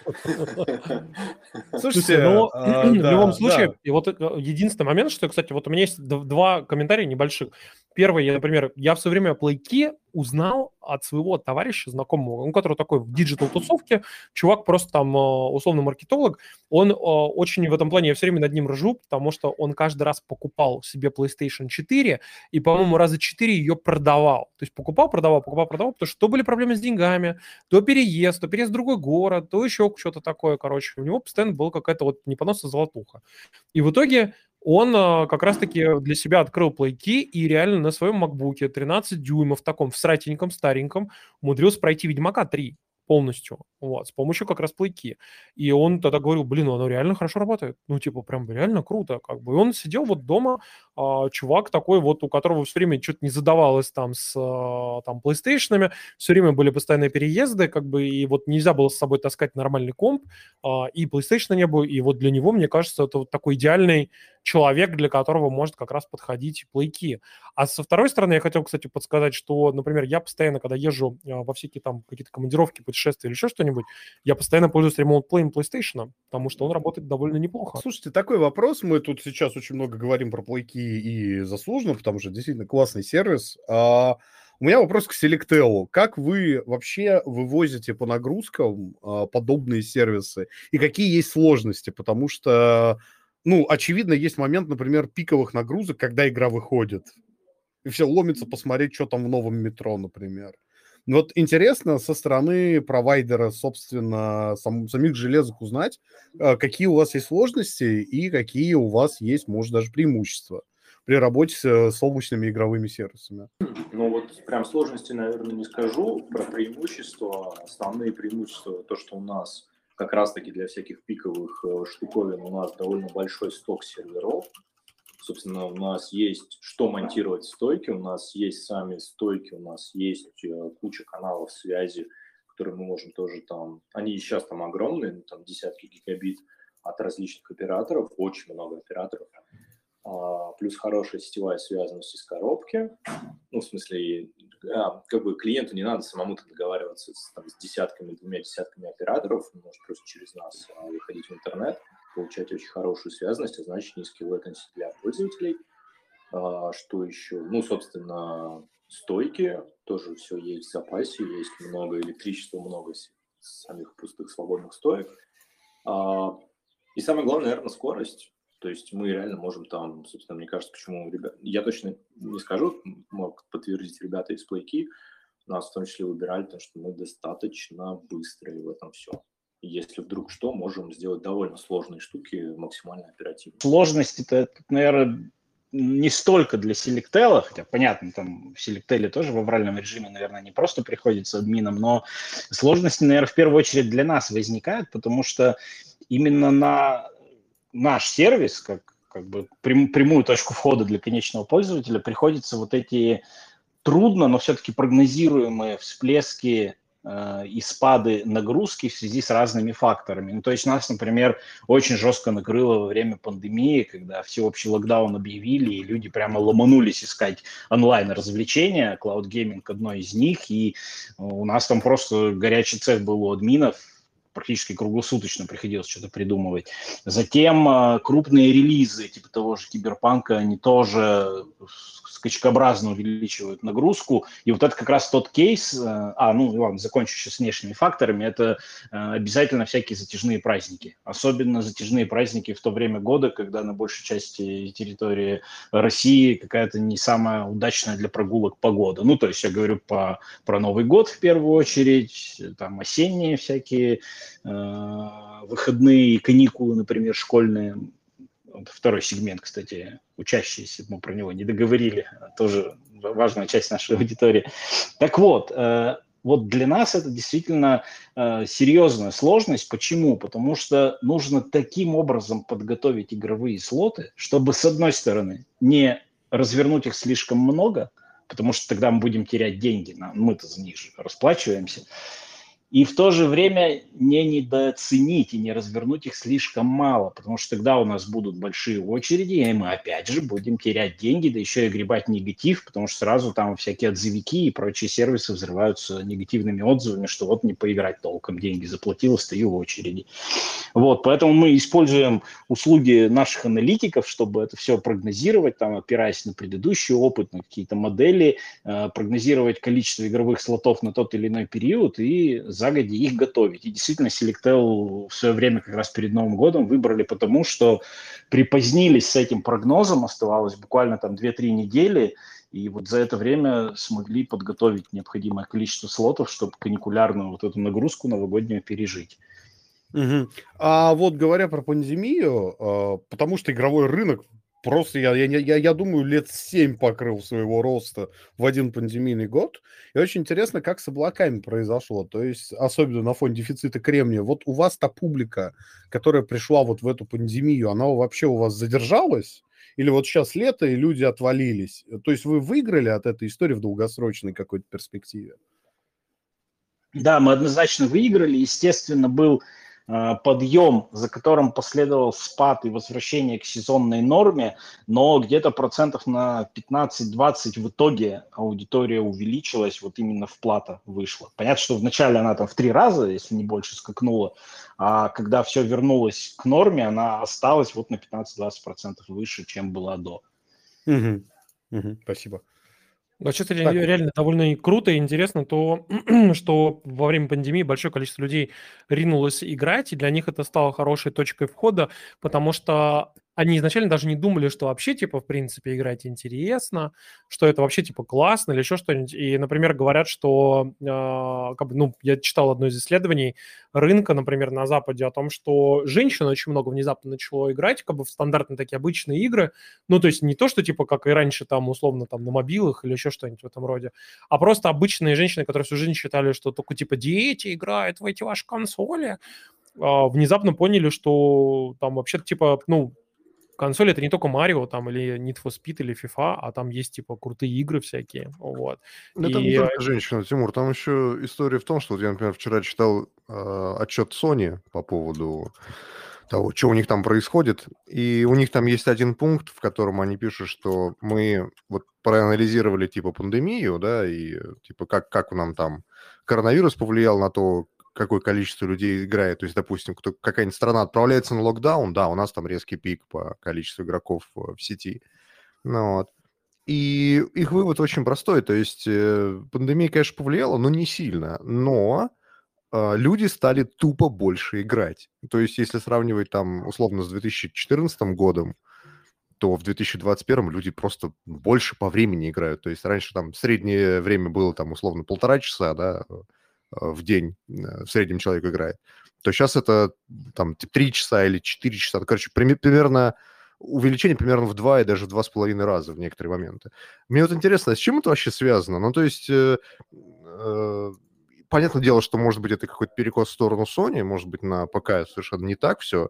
Слушайте, ну, в любом случае, и вот единственный момент, что, кстати, вот у меня есть два комментария небольших. Первый, я, например, я все время о Playkey узнал от своего товарища, знакомого, у которого такой в диджитал-тусовке, чувак просто там условно маркетолог, он очень в этом плане, я все время над ним ржу, потому что он каждый раз покупал себе PlayStation четыре и, по-моему, раза четыре ее продавал. То есть покупал, продавал, покупал, продавал, потому что то были проблемы с деньгами, то переезд, то переезд в другой город, то еще что-то такое, короче. У него постоянно была какая-то вот непоносная золотуха. И в итоге он как раз-таки для себя открыл Playkey и реально на своем MacBook'е тринадцать дюймов, таком в сратеньком, стареньком, умудрился пройти Ведьмака три полностью, вот, с помощью как раз Playkey. И он тогда говорил, блин, оно реально хорошо работает. Ну, типа, прям реально круто, как бы. И он сидел вот дома, а, чувак такой вот, у которого все время что-то не задавалось там с а, там, PlayStation'ами, все время были постоянные переезды, как бы, и вот нельзя было с собой таскать нормальный комп, а, и PlayStation'а не было, и вот для него, мне кажется, это вот такой идеальный человек, для которого может как раз подходить Playkey. А со второй стороны, я хотел, кстати, подсказать, что, например, я постоянно, когда езжу во всякие там какие-то командировки, путешествия или еще что-нибудь, я постоянно пользуюсь ремоут-плеем PlayStation, потому что он работает довольно неплохо. Слушайте, такой вопрос. Мы тут сейчас очень много говорим про Playkey и заслуженно, потому что действительно классный сервис. А у меня вопрос к Selectel. Как вы вообще вывозите по нагрузкам подобные сервисы? И какие есть сложности? Потому что ну, очевидно, есть момент, например, пиковых нагрузок, когда игра выходит. И все ломится посмотреть, что там в новом метро, например. Но вот интересно со стороны провайдера, собственно, сам, самих железок узнать, какие у вас есть сложности и какие у вас есть, может, даже преимущества при работе с облачными игровыми сервисами. Ну вот прям сложности, наверное, не скажу. Про преимущества, основные преимущества, то, что у нас как раз-таки для всяких пиковых штуковин у нас довольно большой сток серверов. Собственно, у нас есть что монтировать в стойке, у нас есть сами стойки, у нас есть куча каналов связи, которые мы можем тоже там... Они сейчас там огромные, ну, там десятки гигабит от различных операторов, очень много операторов. А, плюс хорошая сетевая связанность из коробки. Ну, в смысле, а, как бы клиенту не надо самому-то договариваться с, там, с десятками, двумя десятками операторов. Он может просто через нас а, выходить в интернет, получать очень хорошую связанность, а значит низкий latency для пользователей. А, что еще? Ну, собственно, стойки. Тоже все есть в запасе. Есть много электричества, много самих пустых свободных стоек. А, и самое главное, наверное, скорость. То есть мы реально можем там, собственно, мне кажется, почему ребята... Я точно не скажу, мог подтвердить ребята из Playkey, нас в том числе выбирали, потому что мы достаточно быстрые в этом все. Если вдруг что, можем сделать довольно сложные штуки максимально оперативно. Сложности-то, наверное, не столько для Selectel, хотя, понятно, там в Selectel тоже в авральном режиме, наверное, не просто приходится админом, но сложности, наверное, в первую очередь для нас возникают, потому что именно на... наш сервис, как, как бы прям, прямую точку входа для конечного пользователя, приходится вот эти трудно, но все-таки прогнозируемые всплески э, и спады нагрузки в связи с разными факторами. Ну, то есть нас, например, очень жестко накрыло во время пандемии, когда всеобщий локдаун объявили, и люди прямо ломанулись искать онлайн-развлечения, клаудгейминг одно из них, и у нас там просто горячий цех был у админов, практически круглосуточно приходилось что-то придумывать. Затем крупные релизы, типа того же Киберпанка, они тоже скачкообразно увеличивают нагрузку. И вот это как раз тот кейс, а, ну, ладно, закончу сейчас с внешними факторами, это обязательно всякие затяжные праздники. Особенно затяжные праздники в то время года, когда на большей части территории России какая-то не самая удачная для прогулок погода. Ну, то есть я говорю по, про Новый год в первую очередь, там осенние всякие выходные, каникулы, например, школьные. Второй сегмент, кстати, учащиеся, мы про него не договорили, тоже важная часть нашей аудитории. Так вот, вот для нас это действительно серьезная сложность. Почему? Потому что нужно таким образом подготовить игровые слоты, чтобы, с одной стороны, не развернуть их слишком много, потому что тогда мы будем терять деньги, мы-то за них расплачиваемся. и в то же время не недооценить и не развернуть их слишком мало, потому что тогда у нас будут большие очереди, и мы опять же будем терять деньги, да еще и гребать негатив, потому что сразу там всякие отзывики и прочие сервисы взрываются негативными отзывами, что вот не поиграть толком, деньги заплатила, стою в очереди. Вот, поэтому мы используем услуги наших аналитиков, чтобы это все прогнозировать, там, опираясь на предыдущий опыт, на какие-то модели, прогнозировать количество игровых слотов на тот или иной период и загоди их готовить. И действительно, Selectel в свое время как раз перед Новым годом выбрали потому, что припозднились с этим прогнозом, оставалось буквально там две-три недели, и вот за это время смогли подготовить необходимое количество слотов, чтобы каникулярную вот эту нагрузку новогоднюю пережить. Угу. А вот говоря про пандемию, потому что игровой рынок просто, я, я, я, я думаю, лет семь покрыл своего роста в один пандемийный год. И очень интересно, как с облаками произошло. То есть, особенно на фоне дефицита кремния. Вот у вас та публика, которая пришла вот в эту пандемию, она вообще у вас задержалась? Или вот сейчас лето, и люди отвалились? То есть вы выиграли от этой истории в долгосрочной какой-то перспективе? Да, мы однозначно выиграли. Естественно, был подъем, за которым последовал спад и возвращение к сезонной норме, но где-то процентов на пятнадцать-двадцать в итоге аудитория увеличилась, вот именно вплата вышла. Понятно, что вначале она там в три раза, если не больше, скакнула, а когда все вернулось к норме, она осталась вот на пятнадцать-двадцать процентов выше, чем была до. Угу. Угу. Спасибо. Вообще-то реально довольно круто и интересно то, что во время пандемии большое количество людей ринулось играть, и для них это стало хорошей точкой входа, потому что они изначально даже не думали, что вообще, типа, в принципе, играть интересно, что это вообще, типа, классно или еще что-нибудь. И, например, говорят, что, э, как бы, ну, я читал одно из исследований рынка, например, на Западе, о том, что женщин очень много внезапно начало играть, как бы, в стандартные такие обычные игры. Ну, то есть не то, что, типа, как и раньше, там, условно, там, на мобилах или еще что-нибудь в этом роде, а просто обычные женщины, которые всю жизнь считали, что только, типа, дети играют в эти ваши консоли, э, внезапно поняли, что там вообще-то, типа, ну, консоль — это не только Марио там, или Need for Speed, или FIFA, а там есть типа крутые игры всякие. Вот. Ну, и... там не только женщина, Тимур. Там еще история в том, что вот я, например, вчера читал э, отчет Sony по поводу того, что у них там происходит. И у них там есть один пункт, в котором они пишут, что мы вот проанализировали типа пандемию, да, и типа как, как нам там коронавирус повлиял на то, какое количество людей играет. То есть, допустим, кто, какая-нибудь страна отправляется на локдаун, да, у нас там резкий пик по количеству игроков в сети. Ну, вот. И их вывод очень простой. То есть э, пандемия, конечно, повлияла, но не сильно. Но э, люди стали тупо больше играть. То есть если сравнивать там условно с две тысячи четырнадцатым годом, то в две тысячи двадцать первом люди просто больше по времени играют. То есть раньше там среднее время было там условно полтора часа, да, в день в среднем человек играет, то сейчас это там три часа или четыре часа. Короче, примерно увеличение примерно в два и даже в два с половиной раза в некоторые моменты. Мне вот интересно, с чем это вообще связано? Ну, то есть, э, э, понятное дело, что, может быть, это какой-то перекос в сторону Sony, может быть, на ПК совершенно не так все,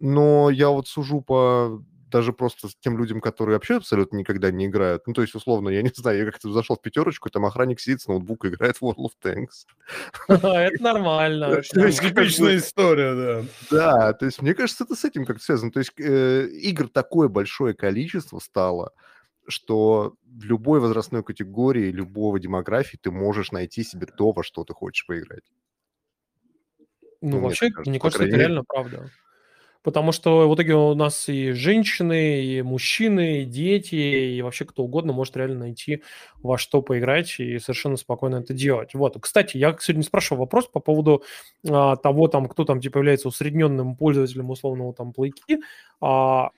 но я вот сужу по... даже просто тем людям, которые вообще абсолютно никогда не играют. Ну, то есть, условно, я не знаю, я как-то зашел в пятерочку, и там охранник сидит с ноутбука, играет в World of Tanks. Это нормально. Типичная история, да. Да, то есть, мне кажется, это с этим как-то связано. То есть, игр такое большое количество стало, что в любой возрастной категории, любого демографии ты можешь найти себе то, во что ты хочешь поиграть. Ну, вообще, мне кажется, это реально правда. Потому что в итоге у нас и женщины, и мужчины, и дети, и вообще кто угодно может реально найти во что поиграть и совершенно спокойно это делать. Вот. Кстати, я сегодня спрашивал вопрос по поводу а, того, там, кто там типа является усредненным пользователем условного там Playkey. А,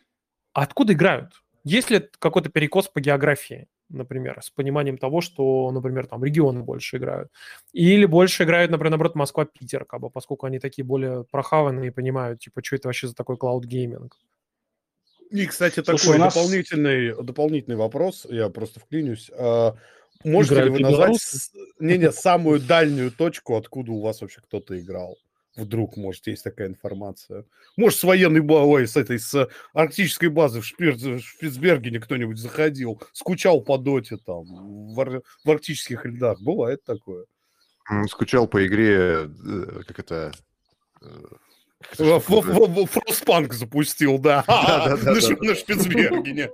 откуда играют? Есть ли какой-то перекос по географии, например, с пониманием того, что, например, там регионы больше играют? Или больше играют, например, наоборот, Москва-Питер, как бы, поскольку они такие более прохаванные и понимают, типа, что это вообще за такой клаудгейминг? И, кстати, такой Слушай, нас... дополнительный, дополнительный вопрос, я просто вклинюсь. Можете играют ли вы назвать не, не, самую дальнюю точку, откуда у вас вообще кто-то играл? Вдруг, может, есть такая информация. Может, с военной базы, с этой, с арктической базы в, Шпир... в Шпицбергене кто-нибудь заходил, скучал по доте там, в, ар... в арктических льдах. Бывает такое. скучал по игре, как это... Фростпанк запустил, да. На Шпицбергене.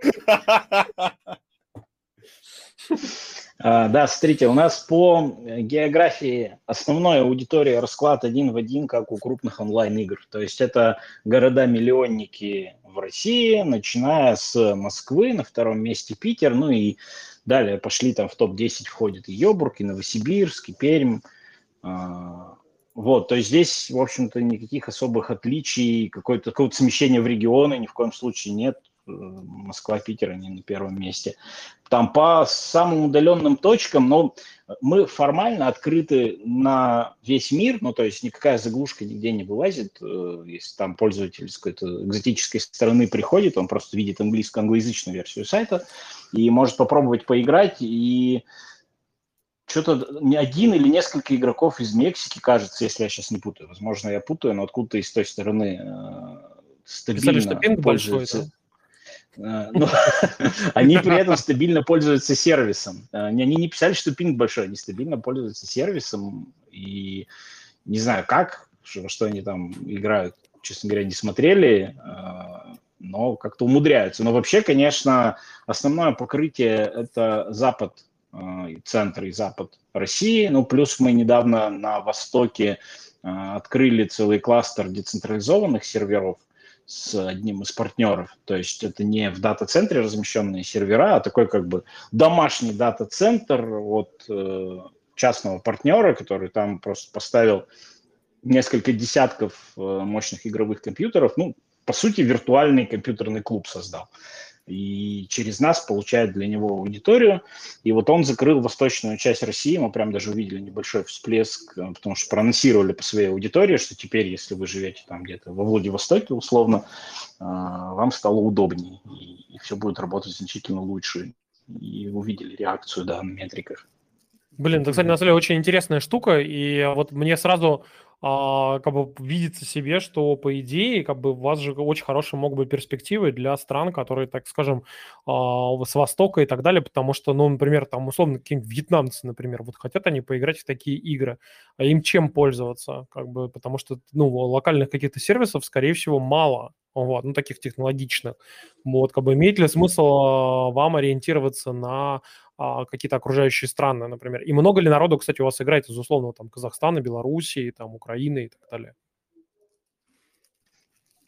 Да, смотрите, у нас по географии основная аудитория расклад один в один, как у крупных онлайн-игр. То есть это города-миллионники в России, начиная с Москвы, на втором месте Питер, ну и далее пошли, там в топ десять входят и Йобург, и Новосибирск, и Пермь. Вот, то есть здесь, в общем-то, никаких особых отличий, какое-то, какого-то смещения в регионы ни в коем случае нет. Москва, Питер, они на первом месте. Там по самым удаленным точкам, но мы формально открыты на весь мир, ну, то есть никакая заглушка нигде не вылазит. Если там пользователь с какой-то экзотической стороны приходит, он просто видит английско-англоязычную версию сайта и может попробовать поиграть. И что-то не один или несколько игроков из Мексики, кажется, если я сейчас не путаю. Возможно, я путаю, но откуда-то из той стороны стабильно писали, пинг пользуется. Большой, да? Но они при этом стабильно пользуются сервисом. Они не писали, что пинг большой, они стабильно пользуются сервисом. И не знаю как, во что они там играют, честно говоря, не смотрели, но как-то умудряются. Но вообще, конечно, основное покрытие – это Запад, центр и Запад России. Ну, плюс мы недавно на Востоке открыли целый кластер децентрализованных серверов с одним из партнеров. То есть это не в дата-центре размещенные сервера, а такой как бы домашний дата-центр от э, частного партнера, который там просто поставил несколько десятков э, мощных игровых компьютеров. Ну, по сути, виртуальный компьютерный клуб создал. И через нас получает для него аудиторию. И вот он закрыл восточную часть России. Мы прям даже увидели небольшой всплеск, потому что проанонсировали по своей аудитории, что теперь, если вы живете там где-то во Владивостоке, условно, вам стало удобнее. И все будет работать значительно лучше. И увидели реакцию, да, на метриках. Блин, это, кстати, на самом деле очень интересная штука. И вот мне сразу... А, как бы видится себе, что по идее, как бы у вас же очень хорошие могут быть перспективы для стран, которые, так скажем, а, с Востока и так далее, потому что, ну, например, там условно какие-нибудь вьетнамцы, например, вот хотят они поиграть в такие игры, а им чем пользоваться, как бы, потому что, ну, локальных каких-то сервисов, скорее всего, мало, вот, ну, таких технологичных, вот, как бы имеет ли смысл вам ориентироваться на какие-то окружающие страны, например. И много ли народу, кстати, у вас играет из условного там Казахстана, Белоруссии, там Украины и так далее?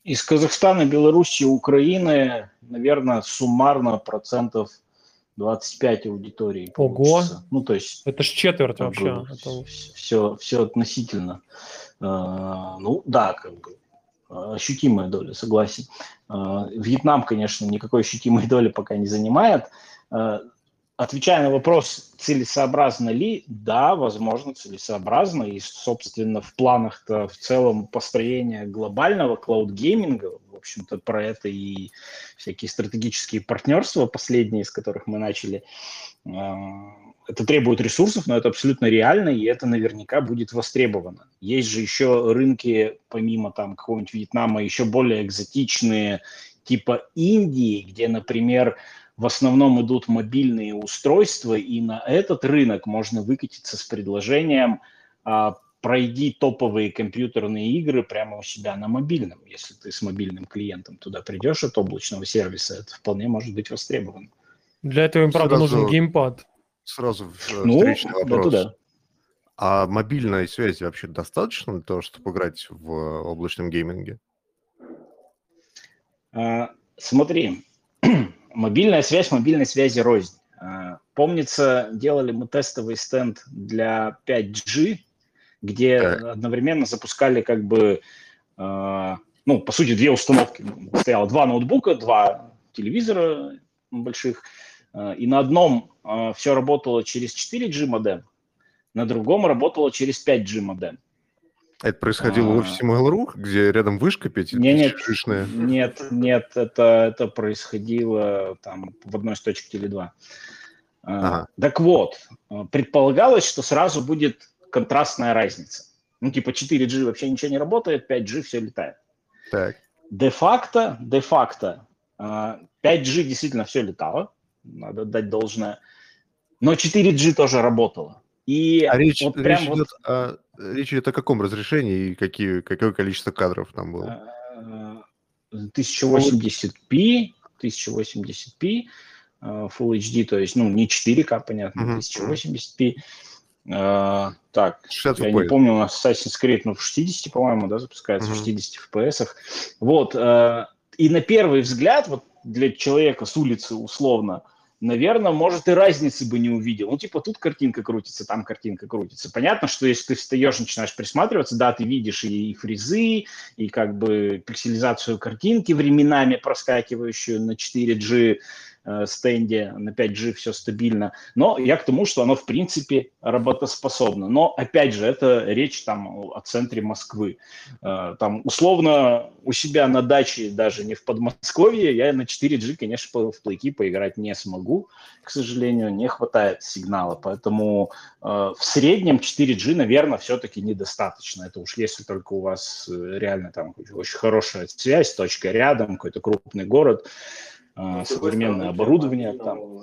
Из Казахстана, Белоруссии, Украины, наверное, суммарно процентов двадцать пять аудитории получится. Ого! Ну, то есть, это ж четверть вообще. Это... Все, все относительно. Ну, да, как бы. Ощутимая доля, согласен. Вьетнам, конечно, никакой ощутимой доли пока не занимает. Отвечая на вопрос, целесообразно ли, да, возможно, целесообразно. И, собственно, в планах-то в целом построения глобального клаудгейминга, в общем-то, про это и всякие стратегические партнерства, последние из которых мы начали, это требует ресурсов, но это абсолютно реально, и это наверняка будет востребовано. Есть же еще рынки, помимо там какого-нибудь Вьетнама, еще более экзотичные, типа Индии, где, например, в основном идут мобильные устройства, и на этот рынок можно выкатиться с предложением а, «пройди топовые компьютерные игры прямо у себя на мобильном». Если ты с мобильным клиентом туда придешь от облачного сервиса, это вполне может быть востребовано. Для этого им, правда, сразу, нужен геймпад. Сразу встречный ну, вопрос. Да, да. А мобильной связи вообще достаточно для того, чтобы играть в облачном гейминге? А, смотри. Мобильная связь, мобильной связи рознь. Помнится, делали мы тестовый стенд для пять джи, где так. одновременно запускали как бы, ну, по сути, две установки. Стояло два ноутбука, два телевизора больших, и на одном все работало через четыре джи модем, на другом работало через пять джи модем. Это происходило в офисе Mail.ru, где рядом вышка пяти тысяч? Нет, нет, нет, это, это происходило там в одной из точек теле два. Ага. Так вот, предполагалось, что сразу будет контрастная разница. Ну, типа четыре джи вообще ничего не работает, пять джи все летает. Так. Де-факто, де-факто, пять джи действительно все летало, надо дать должное, но четыре джи тоже работало. И а речь, вот речь, идет, вот... а, речь идет о каком разрешении и какие, какое количество кадров там было? тысяча восемьдесят пи, тысяча восемьдесят пи, Full эйч ди, то есть, ну, не четыре ка, понятно, тысяча восемьдесят пи. Uh, так, я не помню, у нас Assassin's Creed, ну, в шестидесяти, по-моему, да, запускается, uh-huh. в шестидесяти эф пи эс. Вот, uh, и на первый взгляд, вот для человека с улицы условно, наверное, может, и разницы бы не увидел. Ну, типа, тут картинка крутится, там картинка крутится. Понятно, что если ты встаешь, начинаешь присматриваться, да, ты видишь и фрезы, и как бы пикселизацию картинки временами проскакивающую на четыре джи, стенде, на пять джи все стабильно. Но я к тому, что оно, в принципе, работоспособно. Но, опять же, это речь там о центре Москвы. Там, условно, у себя на даче, даже не в Подмосковье, я на четыре джи, конечно, в Playkey поиграть не смогу. К сожалению, не хватает сигнала. Поэтому в среднем четыре джи, наверное, все-таки недостаточно. Это уж если только у вас реально там очень хорошая связь, точка рядом, какой-то крупный город, современное оборудование. Там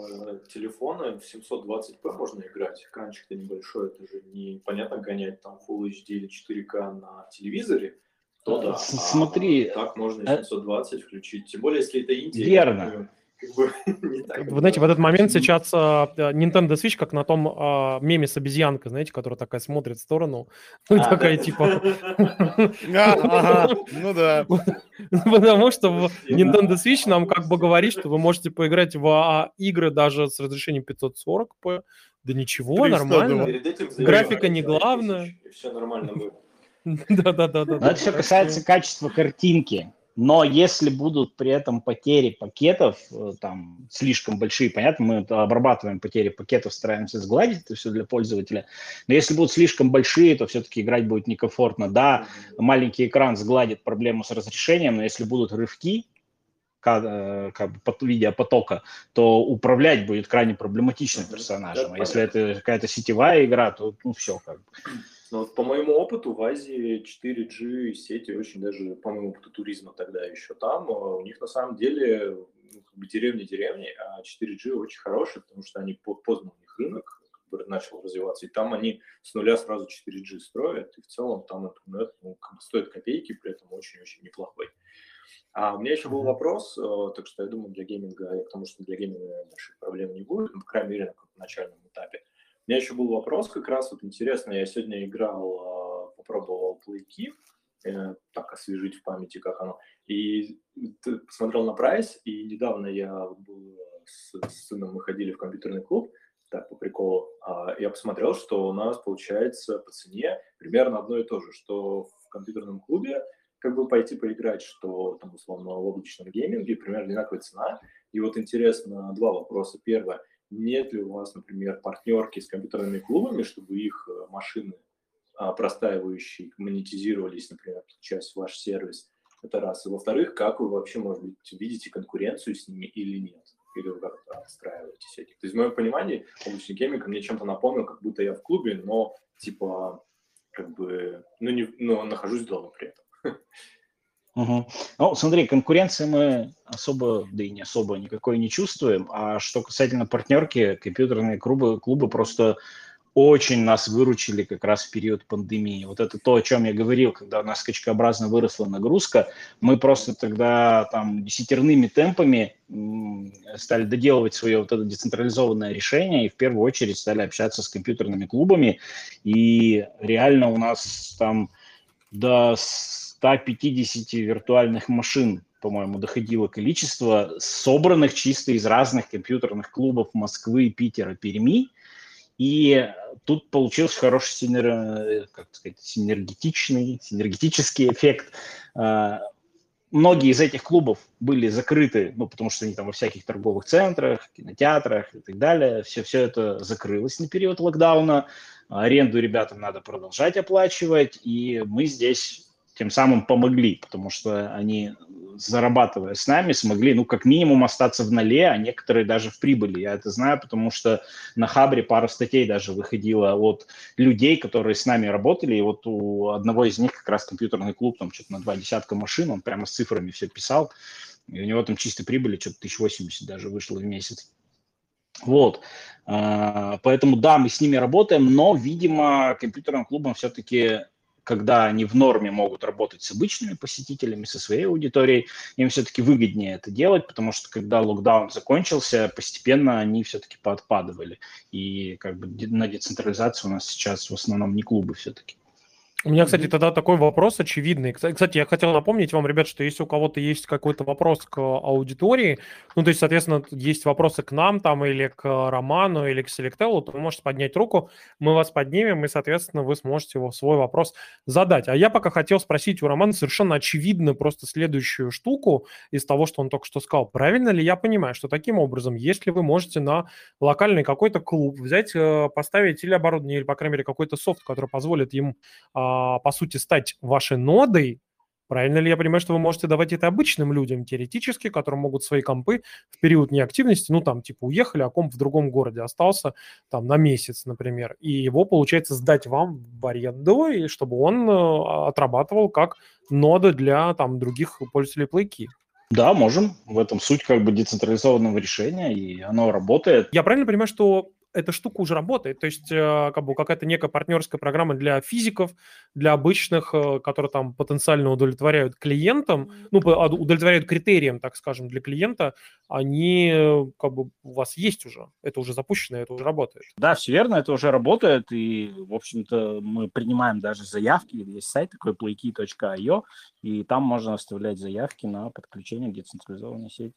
телефона в семьсот двадцать пэ можно играть. Экранчик-то небольшой, это же непонятно гонять там Full эйч ди или четыре ка на телевизоре. То да, да. Смотри, а, так можно и семьсот двадцать включить. Тем более, если это Индия. Верно. Вы знаете, в этот момент сейчас Nintendo Switch, как на том меме с обезьянкой, знаете, которая такая смотрит в сторону, ну, такая типа... Ну да. Потому что Nintendo Switch нам как бы говорит, что вы можете поиграть в игры даже с разрешением пятьсот сорок пэ. Да ничего, нормально. Графика не главная. Все нормально было. Да-да-да. Это все касается качества картинки. Но если будут при этом потери пакетов, там, слишком большие, понятно, мы обрабатываем потери пакетов, стараемся сгладить это все для пользователя, но если будут слишком большие, то все-таки играть будет некомфортно. Да, маленький экран сгладит проблему с разрешением, но если будут рывки видеопотока, то управлять будет крайне проблематичным персонажем. А если это какая-то сетевая игра, то ну, все как бы. Но вот по моему опыту в Азии четыре джи сети очень даже, по моему опыту туризма тогда еще там, у них на самом деле деревни-деревни, а четыре джи очень хорошие, потому что они поздно, у них рынок как бы начал развиваться, и там они с нуля сразу четыре джи строят, и в целом там интернет, ну, стоит копейки, при этом очень-очень неплохой. А у меня еще был вопрос, так что я думаю, для гейминга, потому что для гейминга больших проблем не будет, ну, по крайней мере, на начальном этапе. У меня еще был вопрос, как раз вот интересно, я сегодня играл, попробовал Playkey, э, так освежить в памяти, как оно, и посмотрел на прайс, и недавно я был с, с сыном, мы ходили в компьютерный клуб, так, по приколу, э, я посмотрел, что у нас получается по цене примерно одно и то же, что в компьютерном клубе, как бы пойти поиграть, что там, условно, в облачном гейминге, примерно одинаковая цена, и вот интересно два вопроса. Первое. Нет ли у вас, например, партнерки с компьютерными клубами, чтобы их машины, простаивающие, монетизировались, например, часть в ваш сервис? Это раз. И во-вторых, как вы вообще, может быть, видите конкуренцию с ними или нет? Или вы как-то отстраиваетесь этих? То есть, в моем понимании, облачный гейминг мне чем-то напомнил, как будто я в клубе, но, типа, как бы, ну, не, но нахожусь дома при этом. Угу. Ну, смотри, конкуренции мы особо, да и не особо никакой не чувствуем, а что касательно партнерки, компьютерные клубы, клубы просто очень нас выручили как раз в период пандемии. Вот это то, о чем я говорил, когда у нас скачкообразно выросла нагрузка, мы просто тогда там десятерными темпами стали доделывать свое вот это децентрализованное решение и в первую очередь стали общаться с компьютерными клубами, и реально у нас там до... сто пятьдесят виртуальных машин, по-моему, доходило количество, собранных чисто из разных компьютерных клубов Москвы, Питера, Перми. И тут получился хороший синер... как сказать, синергетичный, синергетический эффект. Многие из этих клубов были закрыты, ну, потому что они там во всяких торговых центрах, кинотеатрах и так далее. Все, все это закрылось на период локдауна. Аренду ребятам надо продолжать оплачивать, и мы здесь... тем самым помогли, потому что они, зарабатывая с нами, смогли, ну, как минимум остаться в ноле, а некоторые даже в прибыли. Я это знаю, потому что на Хабре пара статей даже выходила от людей, которые с нами работали, и вот у одного из них как раз компьютерный клуб, там что-то на два десятка машин, он прямо с цифрами все писал, и у него там чистой прибыли что-то тысяча восемьдесят даже вышло в месяц. Вот. Поэтому, да, мы с ними работаем, но, видимо, компьютерным клубам все-таки, когда они в норме могут работать с обычными посетителями, со своей аудиторией, им все-таки выгоднее это делать, потому что, когда локдаун закончился, постепенно они все-таки поотпадывали. И как бы на децентрализацию у нас сейчас в основном не клубы все-таки. У меня, кстати, тогда такой вопрос очевидный. Кстати, я хотел напомнить вам, ребят, что если у кого-то есть какой-то вопрос к аудитории, ну, то есть, соответственно, есть вопросы к нам там или к Роману, или к Selectel, то вы можете поднять руку, мы вас поднимем, и, соответственно, вы сможете его, свой вопрос задать. А я пока хотел спросить у Романа совершенно очевидно просто следующую штуку из того, что он только что сказал. Правильно ли я понимаю, что таким образом, если вы можете на локальный какой-то клуб взять, поставить или оборудование, или, по крайней мере, какой-то софт, который позволит им... по сути, стать вашей нодой, правильно ли я понимаю, что вы можете давать это обычным людям теоретически, которые могут свои компы в период неактивности, ну, там, типа, уехали, а комп в другом городе остался, там, на месяц, например, и его, получается, сдать вам в аренду, и чтобы он отрабатывал как нода для, там, других пользователей Playkey. Да, можем. В этом суть, как бы, децентрализованного решения, и оно работает. Я правильно понимаю, что... эта штука уже работает, то есть как бы какая-то некая партнерская программа для физиков, для обычных, которые там потенциально удовлетворяют клиентам, ну, удовлетворяют критериям, так скажем, для клиента, они как бы у вас есть уже, это уже запущено, это уже работает. Да, все верно, это уже работает, и, в общем-то, мы принимаем даже заявки, есть сайт такой плейки точка ай о, и там можно оставлять заявки на подключение к децентрализованной сети.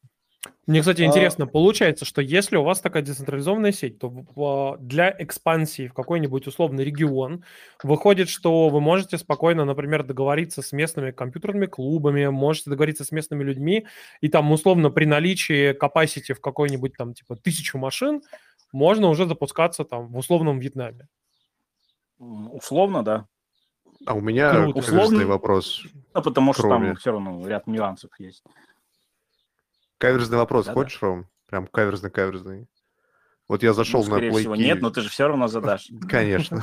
Мне, кстати, интересно, а... получается, что если у вас такая децентрализованная сеть, то для экспансии в какой-нибудь условный регион выходит, что вы можете спокойно, например, договориться с местными компьютерными клубами, можете договориться с местными людьми, и там условно при наличии capacity в какой-нибудь там типа тысячу машин можно уже запускаться там в условном Вьетнаме. Условно, да. А у меня Круто. Условный вопрос. Да, потому что Кроме. Там все равно ряд нюансов есть. Каверзный вопрос, да, хочешь, да. Ром? Прям каверзный-каверзный. Вот я зашел ну, на Playkey... всего нет, но ты же все равно задашь. Конечно.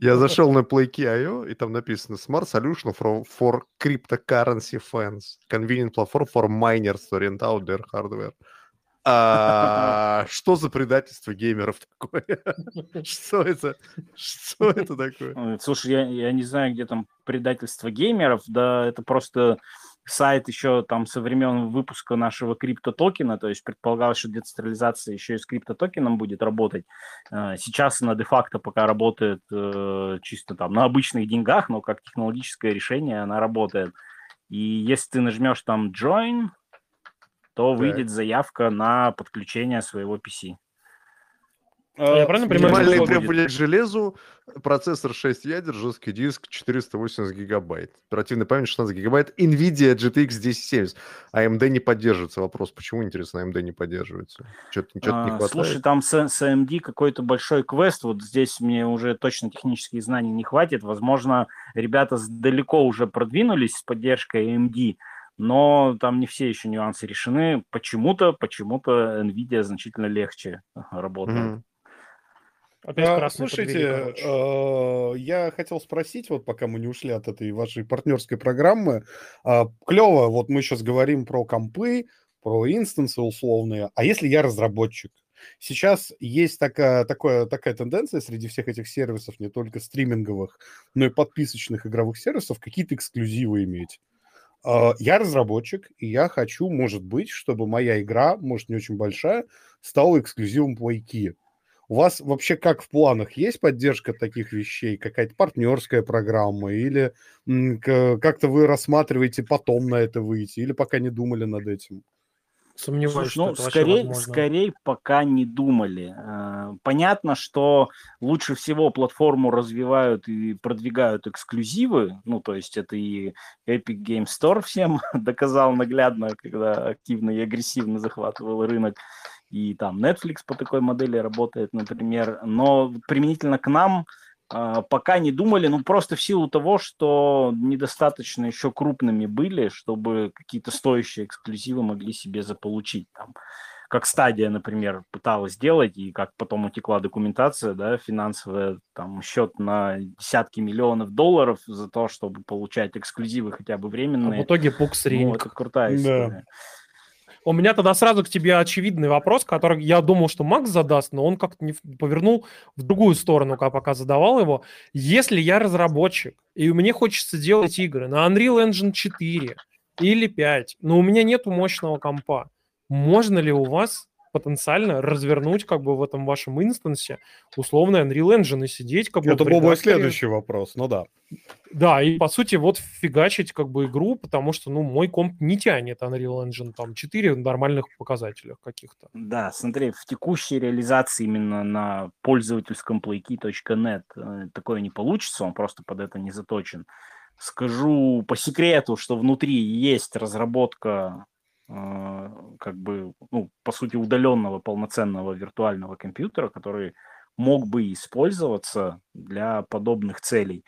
Я зашел на Playkey точка ай о, и там написано Smart Solution for Cryptocurrency Fans. Convenient Platform for Miners to Rent Out Their Hardware. А что за предательство геймеров такое? Что это? Что это такое? Слушай, я, я не знаю, где там предательство геймеров. Да, это просто... сайт еще там со времен выпуска нашего криптотокена, то есть предполагалось, что децентрализация еще и с криптотокеном будет работать. Сейчас она де-факто пока работает чисто там на обычных деньгах, но как технологическое решение она работает. И если ты нажмешь там Join, то выйдет так. Заявка на подключение своего пи си. Я правильно понимаю, минимальные требования к железу, процессор шесть ядер, жесткий диск четыреста восемьдесят гигабайт, оперативная память шестнадцать гигабайт, NVIDIA джи ти икс десять семьдесят. а эм ди не поддерживается. Вопрос, почему, интересно, а эм ди не поддерживается? Что-то, что-то а, не хватает. Слушай, там с, с а эм ди какой-то большой квест, вот здесь мне уже точно технических знаний не хватит. Возможно, ребята далеко уже продвинулись с поддержкой а эм ди, но там не все еще нюансы решены. Почему-то, почему-то NVIDIA значительно легче работает. Mm-hmm. А, слушайте, э, я хотел спросить, вот пока мы не ушли от этой вашей партнерской программы, э, клево, вот мы сейчас говорим про компы, про инстансы условные, а если я разработчик? Сейчас есть такая, такая, такая тенденция среди всех этих сервисов, не только стриминговых, но и подписочных игровых сервисов, какие-то эксклюзивы иметь. Э, я разработчик, и я хочу, может быть, чтобы моя игра, может, не очень большая, стала эксклюзивом Playkey. У вас вообще как в планах? Есть поддержка таких вещей? Какая-то партнерская программа? Или как-то вы рассматриваете потом на это выйти? Или пока не думали над этим? Сомневаюсь, ну, что это скорее, вообще скорее пока не думали. Понятно, что лучше всего платформу развивают и продвигают эксклюзивы. Ну, то есть это и Epic Game Store всем доказал наглядно, когда активно и агрессивно захватывал рынок. И там Netflix по такой модели работает, например. Но применительно к нам э, пока не думали, ну просто в силу того, что недостаточно еще крупными были, чтобы какие-то стоящие эксклюзивы могли себе заполучить. Там, как Stadia, например, пыталась сделать, и как потом утекла документация, да, финансовая, там счет на десятки миллионов долларов за то, чтобы получать эксклюзивы хотя бы временные. А в итоге пукс-ринг. Ну, это крутая история. Да. У меня тогда сразу к тебе очевидный вопрос, который я думал, что Макс задаст, но он как-то не повернул в другую сторону, как пока задавал его. Если я разработчик, и мне хочется делать игры на Unreal Engine четыре или пять, но у меня нету мощного компа, можно ли у вас потенциально развернуть как бы в этом вашем инстансе условный Unreal Engine и сидеть как бы... Это был мой следующий вопрос, ну да. Да, и по сути вот фигачить как бы игру, потому что, ну, мой комп не тянет Unreal Engine там четыре в нормальных показателях каких-то. Да, смотри, в текущей реализации именно на пользовательском плейки точка нет такое не получится, он просто под это не заточен. Скажу по секрету, что внутри есть разработка как бы, ну, по сути, удаленного полноценного виртуального компьютера, который мог бы использоваться для подобных целей.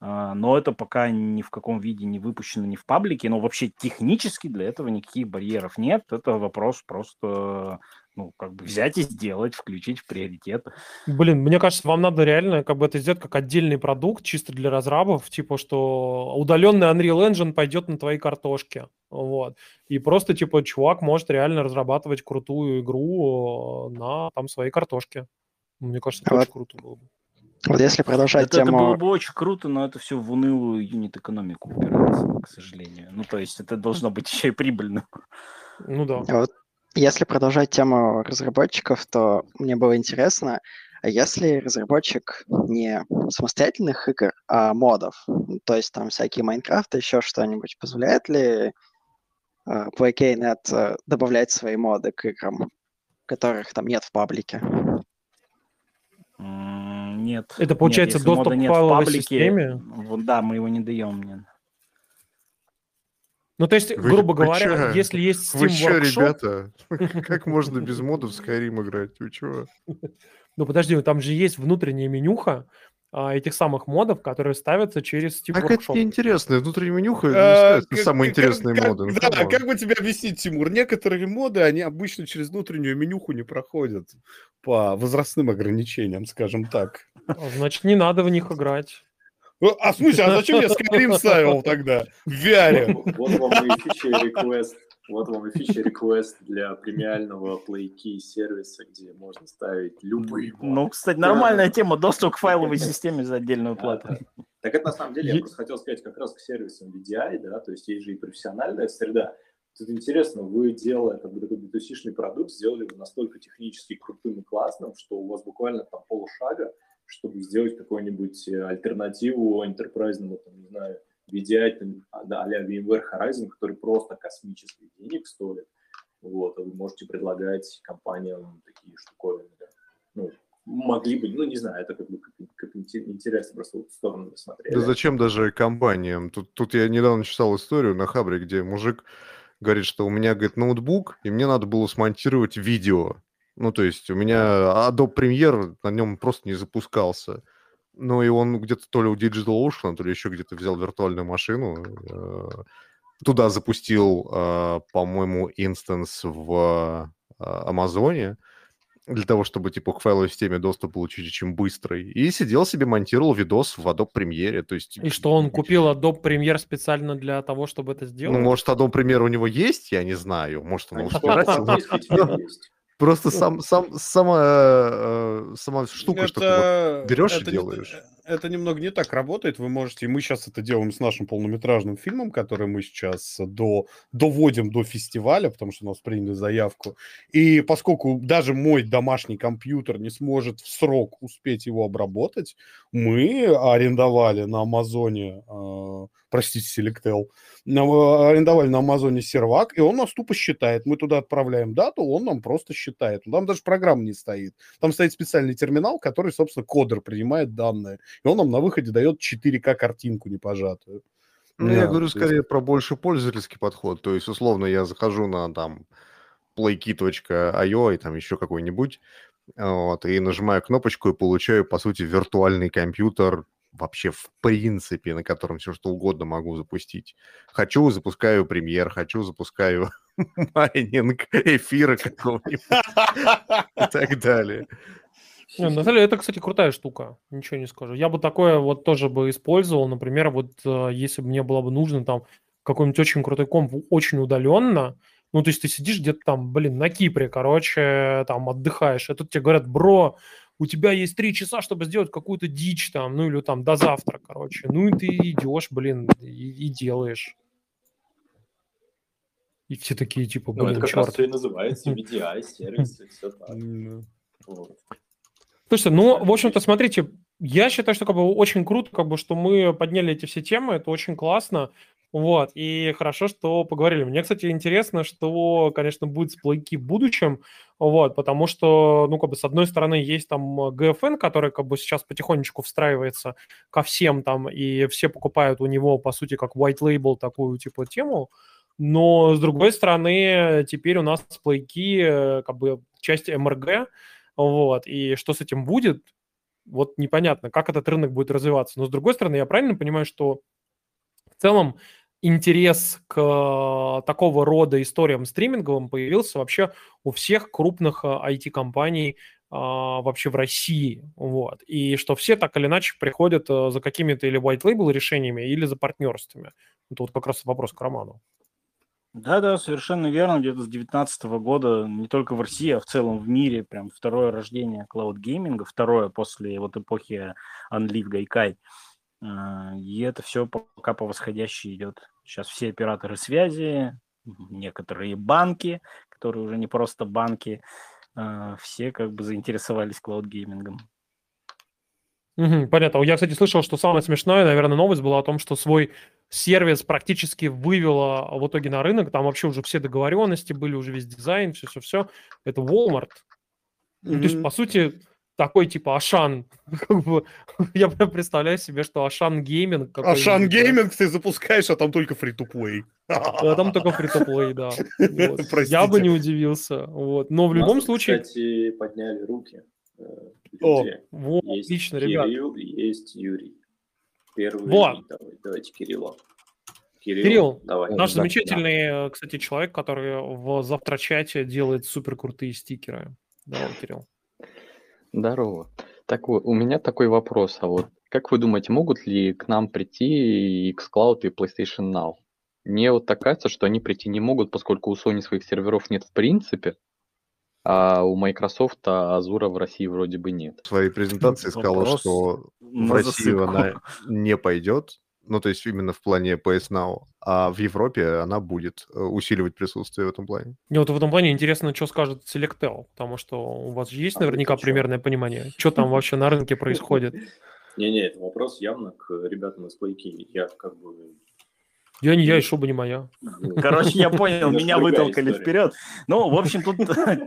Но это пока ни в каком виде не выпущено, ни в паблике, но вообще технически для этого никаких барьеров нет. Это вопрос просто, ну, как бы взять и сделать, включить в приоритет. Блин, мне кажется, вам надо реально как бы это сделать как отдельный продукт, чисто для разрабов, типа, что удаленный Unreal Engine пойдет на твои картошки, вот. И просто, типа, чувак может реально разрабатывать крутую игру на там своей картошке. Мне кажется, это вот очень круто было бы. Вот если продолжать это, тему... Это было бы очень круто, но это все в унылую юнит-экономику упирается, к сожалению. Ну, то есть это должно быть еще и прибыльно. Ну да. Вот если продолжать тему разработчиков, то мне было интересно, если разработчик не самостоятельных игр, а модов, то есть там всякие Майнкрафты, еще что-нибудь, позволяет ли Playkey точка нет добавлять свои моды к играм, которых там нет в паблике? Нет. Это получается нет, доступ к файловой системе? Вот, да, мы его не даем. Нет. Ну, то есть, вы, грубо говоря, че? Если есть Steam вы че, Workshop... ребята? Как можно без модов в Skyrim играть? Вы чего? Ну, подожди, там же есть внутренняя менюха этих самых модов, которые ставятся через Steam Workshop. Так это неинтересно. Внутренняя менюха это самые интересные моды. Да, как бы тебе объяснить, Тимур? Некоторые моды, они обычно через внутреннюю менюху не проходят по возрастным ограничениям, скажем так. Значит, не надо в них играть. А в смысле, а зачем я Skyrim ставил тогда? В ви ар. Вот вам и фича-реквест. Вот вам и фича-реквест для премиального Playkey сервиса, где можно ставить любые... Ну, кстати, нормальная тема, доступ к файловой системе за отдельную плату. Так это на самом деле, я просто хотел сказать как раз к сервисам ви ди ай, да, то есть есть же и профессиональная среда. Тут интересно, вы, делая как бы такой би ту си-шный продукт, сделали его настолько технически крутым и классным, что у вас буквально там полшага, чтобы сделать какую-нибудь альтернативу энтерпрайзному, там, не знаю, ви ди ай, там, да, а-ля VMware Horizon, который просто космический денег стоит. Вот, а вы можете предлагать компаниям такие штуковины. Да. Ну, могли бы, ну, не знаю, это как бы как, как интересно просто в сторону смотреть. Да зачем даже компаниям? Тут, тут я недавно читал историю на Хабре, где мужик говорит, что у меня, говорит, ноутбук, и мне надо было смонтировать видео. Ну, то есть у меня Adobe Premiere на нем просто не запускался. Ну, и он где-то то ли у Digital Ocean, то ли еще где-то взял виртуальную машину, туда запустил, по-моему, инстанс в Амазоне для того, чтобы, типа, к файловой системе доступ получить чем быстрый. И сидел себе, монтировал видос в Adobe Premiere. То есть... И что, он купил Adobe Premiere специально для того, чтобы это сделать? Ну, может, Adobe Premiere у него есть, я не знаю. Может, он его спирается. Просто сам, сам, сама, сама штука, это, что ты вот берешь это, и делаешь. Это, это немного не так работает. Вы можете, и мы сейчас это делаем с нашим полнометражным фильмом, который мы сейчас до, доводим до фестиваля, потому что у нас приняли заявку. И поскольку даже мой домашний компьютер не сможет в срок успеть его обработать, мы арендовали на Амазоне, э, простите, Selectel, арендовали на Амазоне сервак, и он нас тупо считает. Мы туда отправляем дату, он нам просто считает. Там даже программа не стоит. Там стоит специальный терминал, который, собственно, кодер принимает данные. И он нам на выходе дает четыре ка-картинку непожатую. Ну, yeah, я говорю есть... скорее про больше пользовательский подход. То есть, условно, я захожу на там playkey точка ай о и там еще какой-нибудь, вот, и нажимаю кнопочку и получаю, по сути, виртуальный компьютер вообще в принципе, на котором все что угодно могу запустить. Хочу, запускаю Premiere, хочу, запускаю... майнинг, эфира какого-нибудь и так далее. На самом деле, это, кстати, крутая штука, ничего не скажу. Я бы такое вот тоже бы использовал, например, вот если бы мне было бы нужно там какой-нибудь очень крутой комп, очень удаленно, Ну, то есть ты сидишь где-то там, блин, на Кипре, короче, там отдыхаешь, а тут тебе говорят: бро, у тебя есть три часа, чтобы сделать какую-то дичь там, ну или там до завтра, короче. Ну и ты идешь, блин, и, и делаешь. И все такие, типа, блин, ну, это как черт. Раз все и называется, ви ди ай, сервис, и все так. Mm. Вот. Слушайте, ну, в общем-то, смотрите, я считаю, что как бы очень круто, как бы, что мы подняли эти все темы, это очень классно. Вот, и хорошо, что поговорили. Мне, кстати, интересно, что, конечно, будет с Playkey в будущем, вот, потому что, ну, как бы, с одной стороны, есть там джи эф эн, который, как бы, сейчас потихонечку встраивается ко всем там, и все покупают у него, по сути, как white label такую, типа, тему, но, с другой стороны, теперь у нас с Playkey, как бы, часть эм эр джи, вот, и что с этим будет, вот, непонятно, как этот рынок будет развиваться, но, с другой стороны, я правильно понимаю, что в целом интерес к такого рода историям стриминговым появился вообще у всех крупных ай ти-компаний а, вообще в России. Вот. И что все так или иначе приходят за какими-то или white-label решениями, или за партнерствами. Это вот как раз вопрос к Роману. Да-да, совершенно верно. Где-то с две тысячи девятнадцатого года не только в России, а в целом в мире прям второе рождение клаудгейминга, второе после вот эпохи OnLive, Gaikai. И это все пока по восходящей идет. Сейчас все операторы связи, некоторые банки, которые уже не просто банки, все как бы заинтересовались клаудгеймингом. Угу, понятно. Я, кстати, слышал, что самая смешная, наверное, новость была о том, что свой сервис практически вывела в итоге на рынок. Там вообще уже все договоренности были, уже весь дизайн, все-все-все. Это Walmart. Mm-hmm. То есть, по сути... Такой типа Ашан. Я прям представляю себе, что Ашан Гейминг. Ашан Гейминг ты запускаешь, а там только фри-ту-плей. А там только фри-ту-плей, да. Я бы не удивился. Но в любом случае... Кстати, подняли руки. О, отлично, ребят. Есть Юрий. Первый. Давайте Кирилла. Кирилл, Кирилл давай. Наш замечательный, кстати, человек, который в Завтрачате делает суперкрутые стикеры. Давай, Кирилл. Здорово. Так вот, у меня такой вопрос. А вот как вы думаете, могут ли к нам прийти и xCloud, и PlayStation Now? Мне вот так кажется, что они прийти не могут, поскольку у Sony своих серверов нет в принципе, а у Microsoft Азура в России вроде бы нет. В своей презентации сказала, что в Россию она не пойдет, ну то есть именно в плане пи эс Now, а в Европе она будет усиливать присутствие в этом плане. Мне вот в этом плане интересно, что скажет Selectel, потому что у вас же есть а наверняка примерное что? Понимание, что там вообще на рынке происходит. Не-не, это вопрос явно к ребятам из Playkey. Я как бы... Я не я, и шуба не моя. Короче, я понял, меня вытолкали вперед. Ну, в общем, тут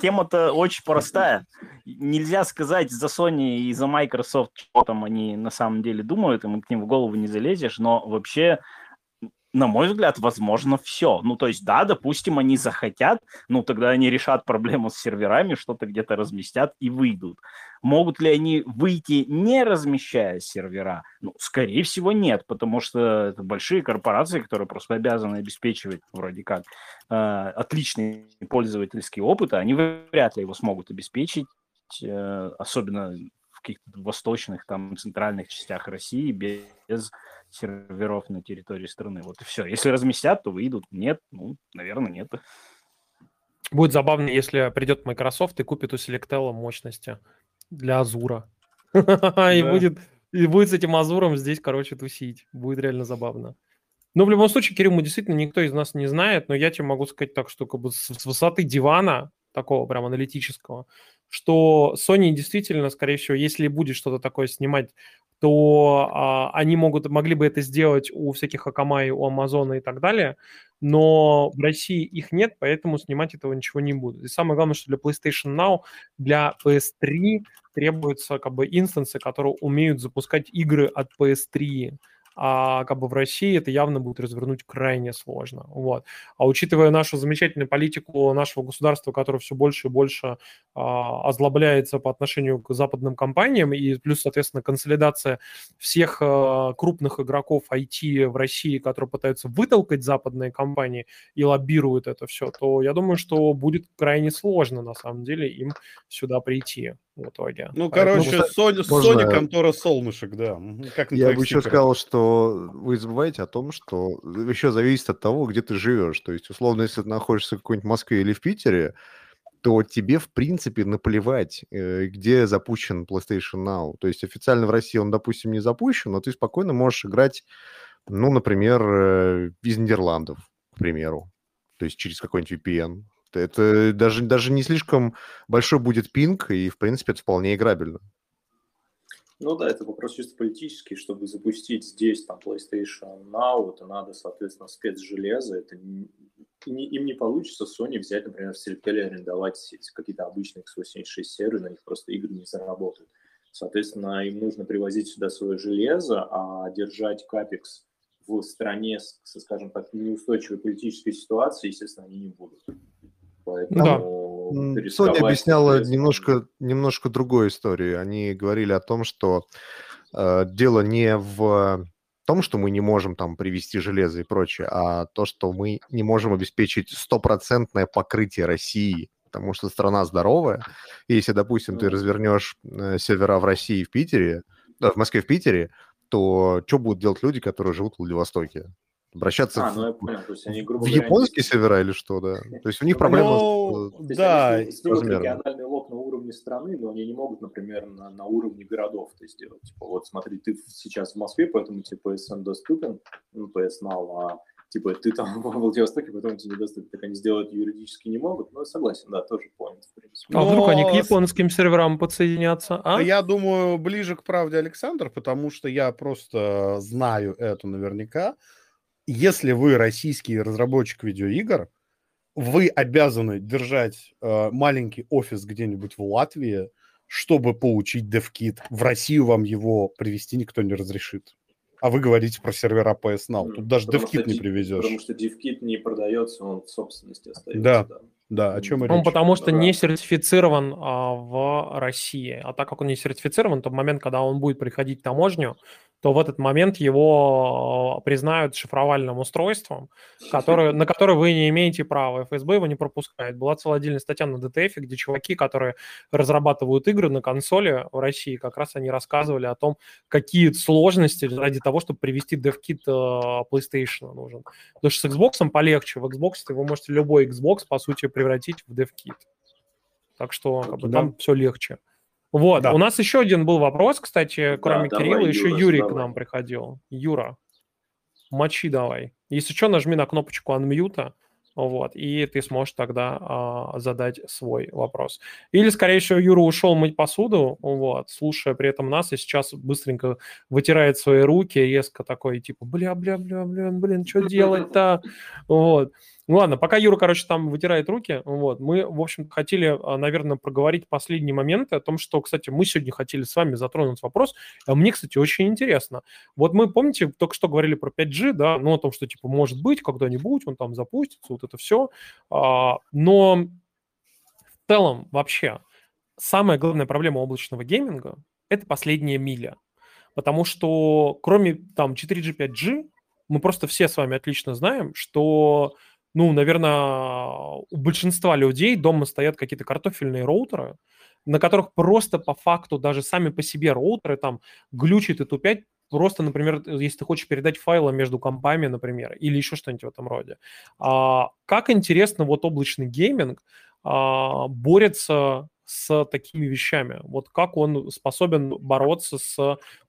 тема-то очень простая. Нельзя сказать за Sony и за Microsoft, что там они на самом деле думают, и к ним в голову не залезешь, но вообще... На мой взгляд, возможно, все. Ну, то есть, да, допустим, они захотят, ну, тогда они решат проблему с серверами, что-то где-то разместят и выйдут. Могут ли они выйти, не размещая сервера? Ну, скорее всего, нет, потому что это большие корпорации, которые просто обязаны обеспечивать, вроде как, э, отличный пользовательский опыт, а они вряд ли его смогут обеспечить, э, особенно в каких-то восточных, там, центральных частях России, без... серверов на территории страны. Вот и все. Если разместят, то выйдут. Нет, ну, наверное, нет. Будет забавно, если придет Microsoft и купит у Selectel мощности для Азура. Да. И, будет, и будет с этим Азуром здесь, короче, тусить. Будет реально забавно. Но в любом случае, Кирилл, мы действительно никто из нас не знает, но я тебе могу сказать так, что как бы с высоты дивана, такого прям аналитического, что Sony действительно, скорее всего, если будет что-то такое снимать, то а, они могут, могли бы это сделать у всяких Акамай, у Амазона и так далее, но в России их нет, поэтому снимать этого ничего не будут. И самое главное, что для PlayStation Now, для пи эс три требуются как бы инстансы, которые умеют запускать игры от пи эс три, а как бы в России это явно будет развернуть крайне сложно. Вот. А учитывая нашу замечательную политику нашего государства, которое все больше и больше а, озлобляется по отношению к западным компаниям, и плюс, соответственно, консолидация всех а, крупных игроков ай ти в России, которые пытаются вытолкать западные компании и лоббируют это все, то я думаю, что будет крайне сложно на самом деле им сюда прийти. в итоге. Ну, короче, Sony, можно... Sony контора солнышек, да. Как я бы еще сказал, что вы забываете о том, что еще зависит от того, где ты живешь. То есть, условно, если ты находишься в какой-нибудь Москве или в Питере, то тебе, в принципе, наплевать, где запущен PlayStation Now. То есть официально в России он, допустим, не запущен, но ты спокойно можешь играть, ну, например, из Нидерландов, к примеру. То есть через какой-нибудь ви пи эн. Это даже, даже не слишком большой будет пинг, и, в принципе, это вполне играбельно. Ну да, это вопрос чисто политический. Чтобы запустить здесь там PlayStation Now, это надо, соответственно, спецжелезо. Это не, не, им не получится Sony взять, например, в Selectel и арендовать сеть. Какие-то обычные икс восемьдесят шесть серверы, на них просто игры не заработают. Соответственно, им нужно привозить сюда свое железо, а держать капекс в стране со, скажем так, неустойчивой политической ситуацией, естественно, они не будут. Поэтому да. Sony объясняла немножко, немножко другую историю. Они говорили о том, что э, дело не в том, что мы не можем там привезти железо и прочее, а то, что мы не можем обеспечить стопроцентное покрытие России, потому что страна здоровая. И если, допустим, mm-hmm. ты развернешь э, сервера в России в Питере, да, в Москве в Питере, то что будут делать люди, которые живут в Владивостоке? Обращаться а, в, ну, я понял. То есть они, грубо в говоря, японские они... сервера или что, да? То есть у них проблема ну, с... Да, с региональный лоб на уровне страны, но они не могут, например, на, на уровне городов это сделать. Типа, вот смотри, ты сейчас в Москве, поэтому тебе пи эс эн доступен, ну, пи эс Now, а типа ты там в Владивостоке, поэтому тебе недоступен. Так они сделать юридически не могут, но согласен, да, тоже понял, в принципе. А но... вдруг они к японским серверам подсоединятся? А? Я думаю, ближе к правде, Александр, потому что я просто знаю это наверняка. Если вы российский разработчик видеоигр, вы обязаны держать э, маленький офис где-нибудь в Латвии, чтобы получить DevKit. В Россию вам его привезти никто не разрешит. А вы говорите про сервера пи эс Now. Тут даже DevKit не привезешь. Потому что DevKit не продается, он в собственности остается. Да, да. да о чем он, речь? Он потому что да. не сертифицирован а, в России. А так как он не сертифицирован, то в момент, когда он будет приходить в таможню, то в этот момент его признают шифровальным устройством, который, на которое вы не имеете права. эф эс бэ его не пропускает. Была целая отдельная статья на ди ти эф, где чуваки, которые разрабатывают игры на консоли в России, как раз они рассказывали о том, какие сложности ради того, чтобы привести DevKit PlayStation нужен. Потому что с Xbox полегче. В Xbox вы можете любой Xbox, по сути, превратить в DevKit. Так что как бы, да. там все легче. Вот, да. У нас еще один был вопрос, кстати, кроме да, Кирилла, давай, еще Юра, Юрий давай. К нам приходил. Юра, мочи давай. Если что, нажми на кнопочку анмьюта, вот, и ты сможешь тогда а, задать свой вопрос. Или, скорее всего, Юра ушел мыть посуду, вот, слушая при этом нас, и сейчас быстренько вытирает свои руки, резко такой, типа, бля-бля-бля-бля, блин, что делать-то? Вот. Ну ладно, пока Юра, короче, там вытирает руки, вот, мы, в общем, хотели, наверное, проговорить последние моменты о том, что, кстати, мы сегодня хотели с вами затронуть вопрос. Мне, кстати, очень интересно. Вот мы, помните, только что говорили про пять джи, да, ну о том, что, типа, может быть, когда-нибудь он там запустится, вот это все. Но в целом вообще самая главная проблема облачного гейминга – это последняя миля. Потому что кроме там четыре джи, пять джи, мы просто все с вами отлично знаем, что... Ну, наверное, у большинства людей дома стоят какие-то картофельные роутеры, на которых просто по факту даже сами по себе роутеры там глючат и тупят. Просто, например, если ты хочешь передать файлы между компами, например, или еще что-нибудь в этом роде. А, как интересно, вот облачный гейминг а, борется с такими вещами. Вот как он способен бороться с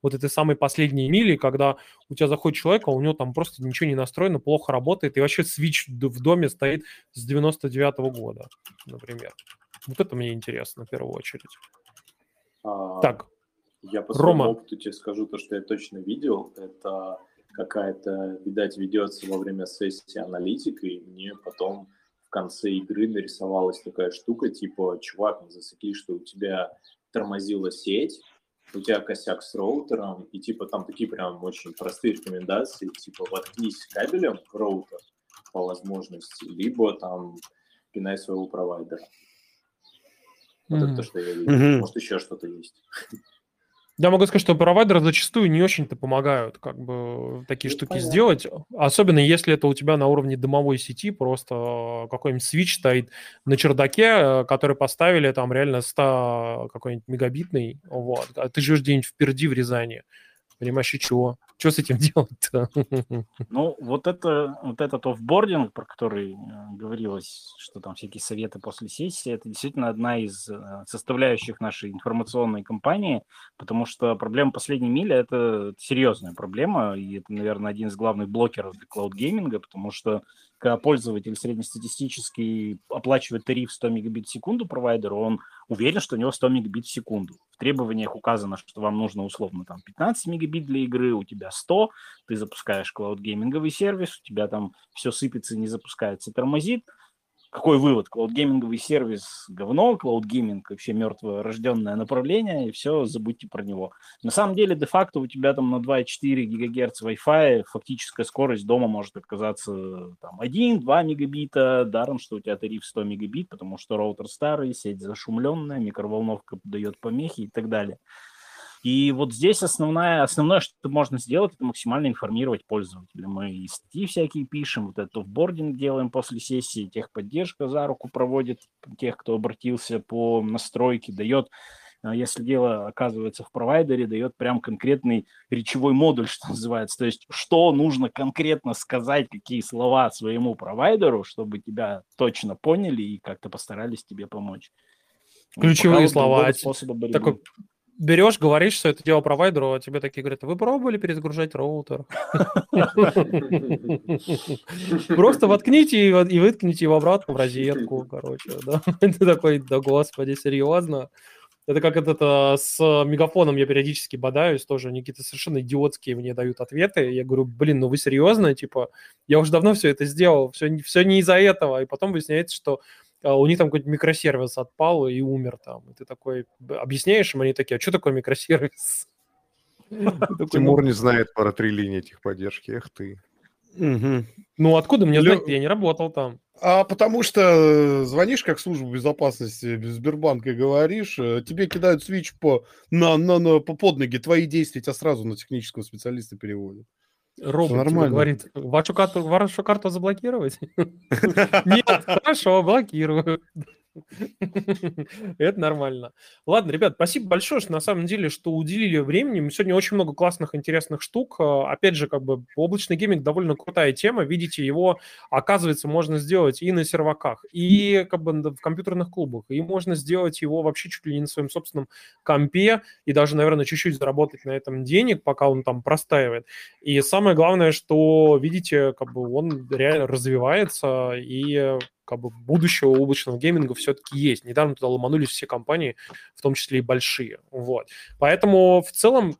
вот этой самой последней милей, когда у тебя заходит человек, а у него там просто ничего не настроено, плохо работает, и вообще Switch в доме стоит с девяносто девятого года, например. Вот это мне интересно в первую очередь. А, так, я по своему опыту тебе скажу то, что я точно видел. Это какая-то, видать, ведется во время сессии аналитика, и мне потом... В конце игры нарисовалась такая штука, типа, чувак, мы засекли, что у тебя тормозила сеть, у тебя косяк с роутером, и типа там такие прям очень простые рекомендации, типа, воткнись кабелем в роутер по возможности, либо там пинай своего провайдера. Вот mm-hmm. это то, что я видел. Mm-hmm. Может, еще что-то есть. Я могу сказать, что провайдеры зачастую не очень-то помогают как бы такие штуки Понятно. сделать, особенно если это у тебя на уровне домовой сети, просто какой-нибудь свитч стоит на чердаке, который поставили там реально сто какой-нибудь мегабитный, вот, а ты живешь где-нибудь впереди в Рязани, понимаешь, и чего? Что с этим делать-то? Ну, вот, это, вот этот офбординг, про который говорилось, что там всякие советы после сессии, это действительно одна из составляющих нашей информационной кампании, потому что проблема последней мили – это серьезная проблема, и это, наверное, один из главных блокеров для клаудгейминга, потому что когда пользователь среднестатистически оплачивает тариф сто мегабит в секунду провайдеру, он уверен, что у него сто мегабит в секунду. В требованиях указано, что вам нужно условно там пятнадцать мегабит для игры, у тебя сто, ты запускаешь клаудгейминговый сервис, у тебя там все сыпется, не запускается, тормозит. Какой вывод? Клаудгейминговый сервис – говно, клаудгейминг – вообще мертворожденное направление, и все, забудьте про него. На самом деле, де-факто у тебя там на два и четыре ГГц Wi-Fi фактическая скорость дома может оказаться там один-два мегабита, даром, что у тебя тариф сто мегабит, потому что роутер старый, сеть зашумленная, микроволновка дает помехи и так далее. И вот здесь основное, основное, что можно сделать, это максимально информировать пользователя. Мы и статьи всякие пишем, вот этот офбординг делаем после сессии, техподдержка за руку проводит тех, кто обратился по настройке, дает, если дело оказывается в провайдере, дает прям конкретный речевой модуль, что называется. То есть что нужно конкретно сказать, какие слова своему провайдеру, чтобы тебя точно поняли и как-то постарались тебе помочь. Ключевые вот слова. Такой... Берешь, говоришь, что это дело провайдеру, а тебе такие говорят: вы пробовали перезагружать роутер? Просто воткните и выткните его обратно в розетку, короче. Ты такой: да господи, серьезно? Это как это с мегафоном я периодически бодаюсь, тоже они какие-то совершенно идиотские мне дают ответы. Я говорю: блин, ну вы серьезно? Типа, я уже давно все это сделал, все не из-за этого. И потом выясняется, что у них там какой-то микросервис отпал и умер там. И ты такой объясняешь им, они такие: а что такое микросервис? Тимур не знает про три линии техподдержки, эх ты. Ну, откуда мне знать, я не работал там. А потому что звонишь как службу безопасности Сбербанка и говоришь, тебе кидают свитч по под ноги, твои действия тебя сразу на технического специалиста переводят. Робот говорит: вашу карту, вашу карту заблокировать? Нет, хорошо, блокирую. Это нормально. Ладно, ребят, спасибо большое, что на самом деле, что уделили времени. Мы сегодня очень много классных, интересных штук. Опять же, как бы облачный гейминг довольно крутая тема. Видите, его, оказывается, можно сделать и на серваках, и как бы в компьютерных клубах, и можно сделать его вообще чуть ли не на своем собственном компе, и даже, наверное, чуть-чуть заработать на этом денег, пока он там простаивает. И самое главное, что, видите, как бы он реально развивается, и... как бы будущего облачного гейминга все-таки есть. Недавно туда ломанулись все компании, в том числе и большие. Вот. Поэтому в целом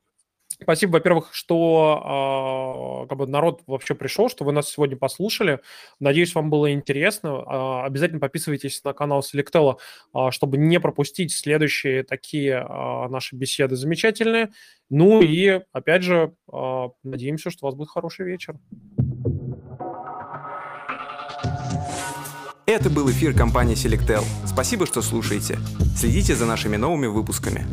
спасибо, во-первых, что э, как бы народ вообще пришел, что вы нас сегодня послушали. Надеюсь, вам было интересно. Э, обязательно подписывайтесь на канал Selectel, э, чтобы не пропустить следующие такие э, наши беседы замечательные. Ну и, опять же, э, надеемся, что у вас будет хороший вечер. Это был эфир компании Selectel. Спасибо, что слушаете. Следите за нашими новыми выпусками.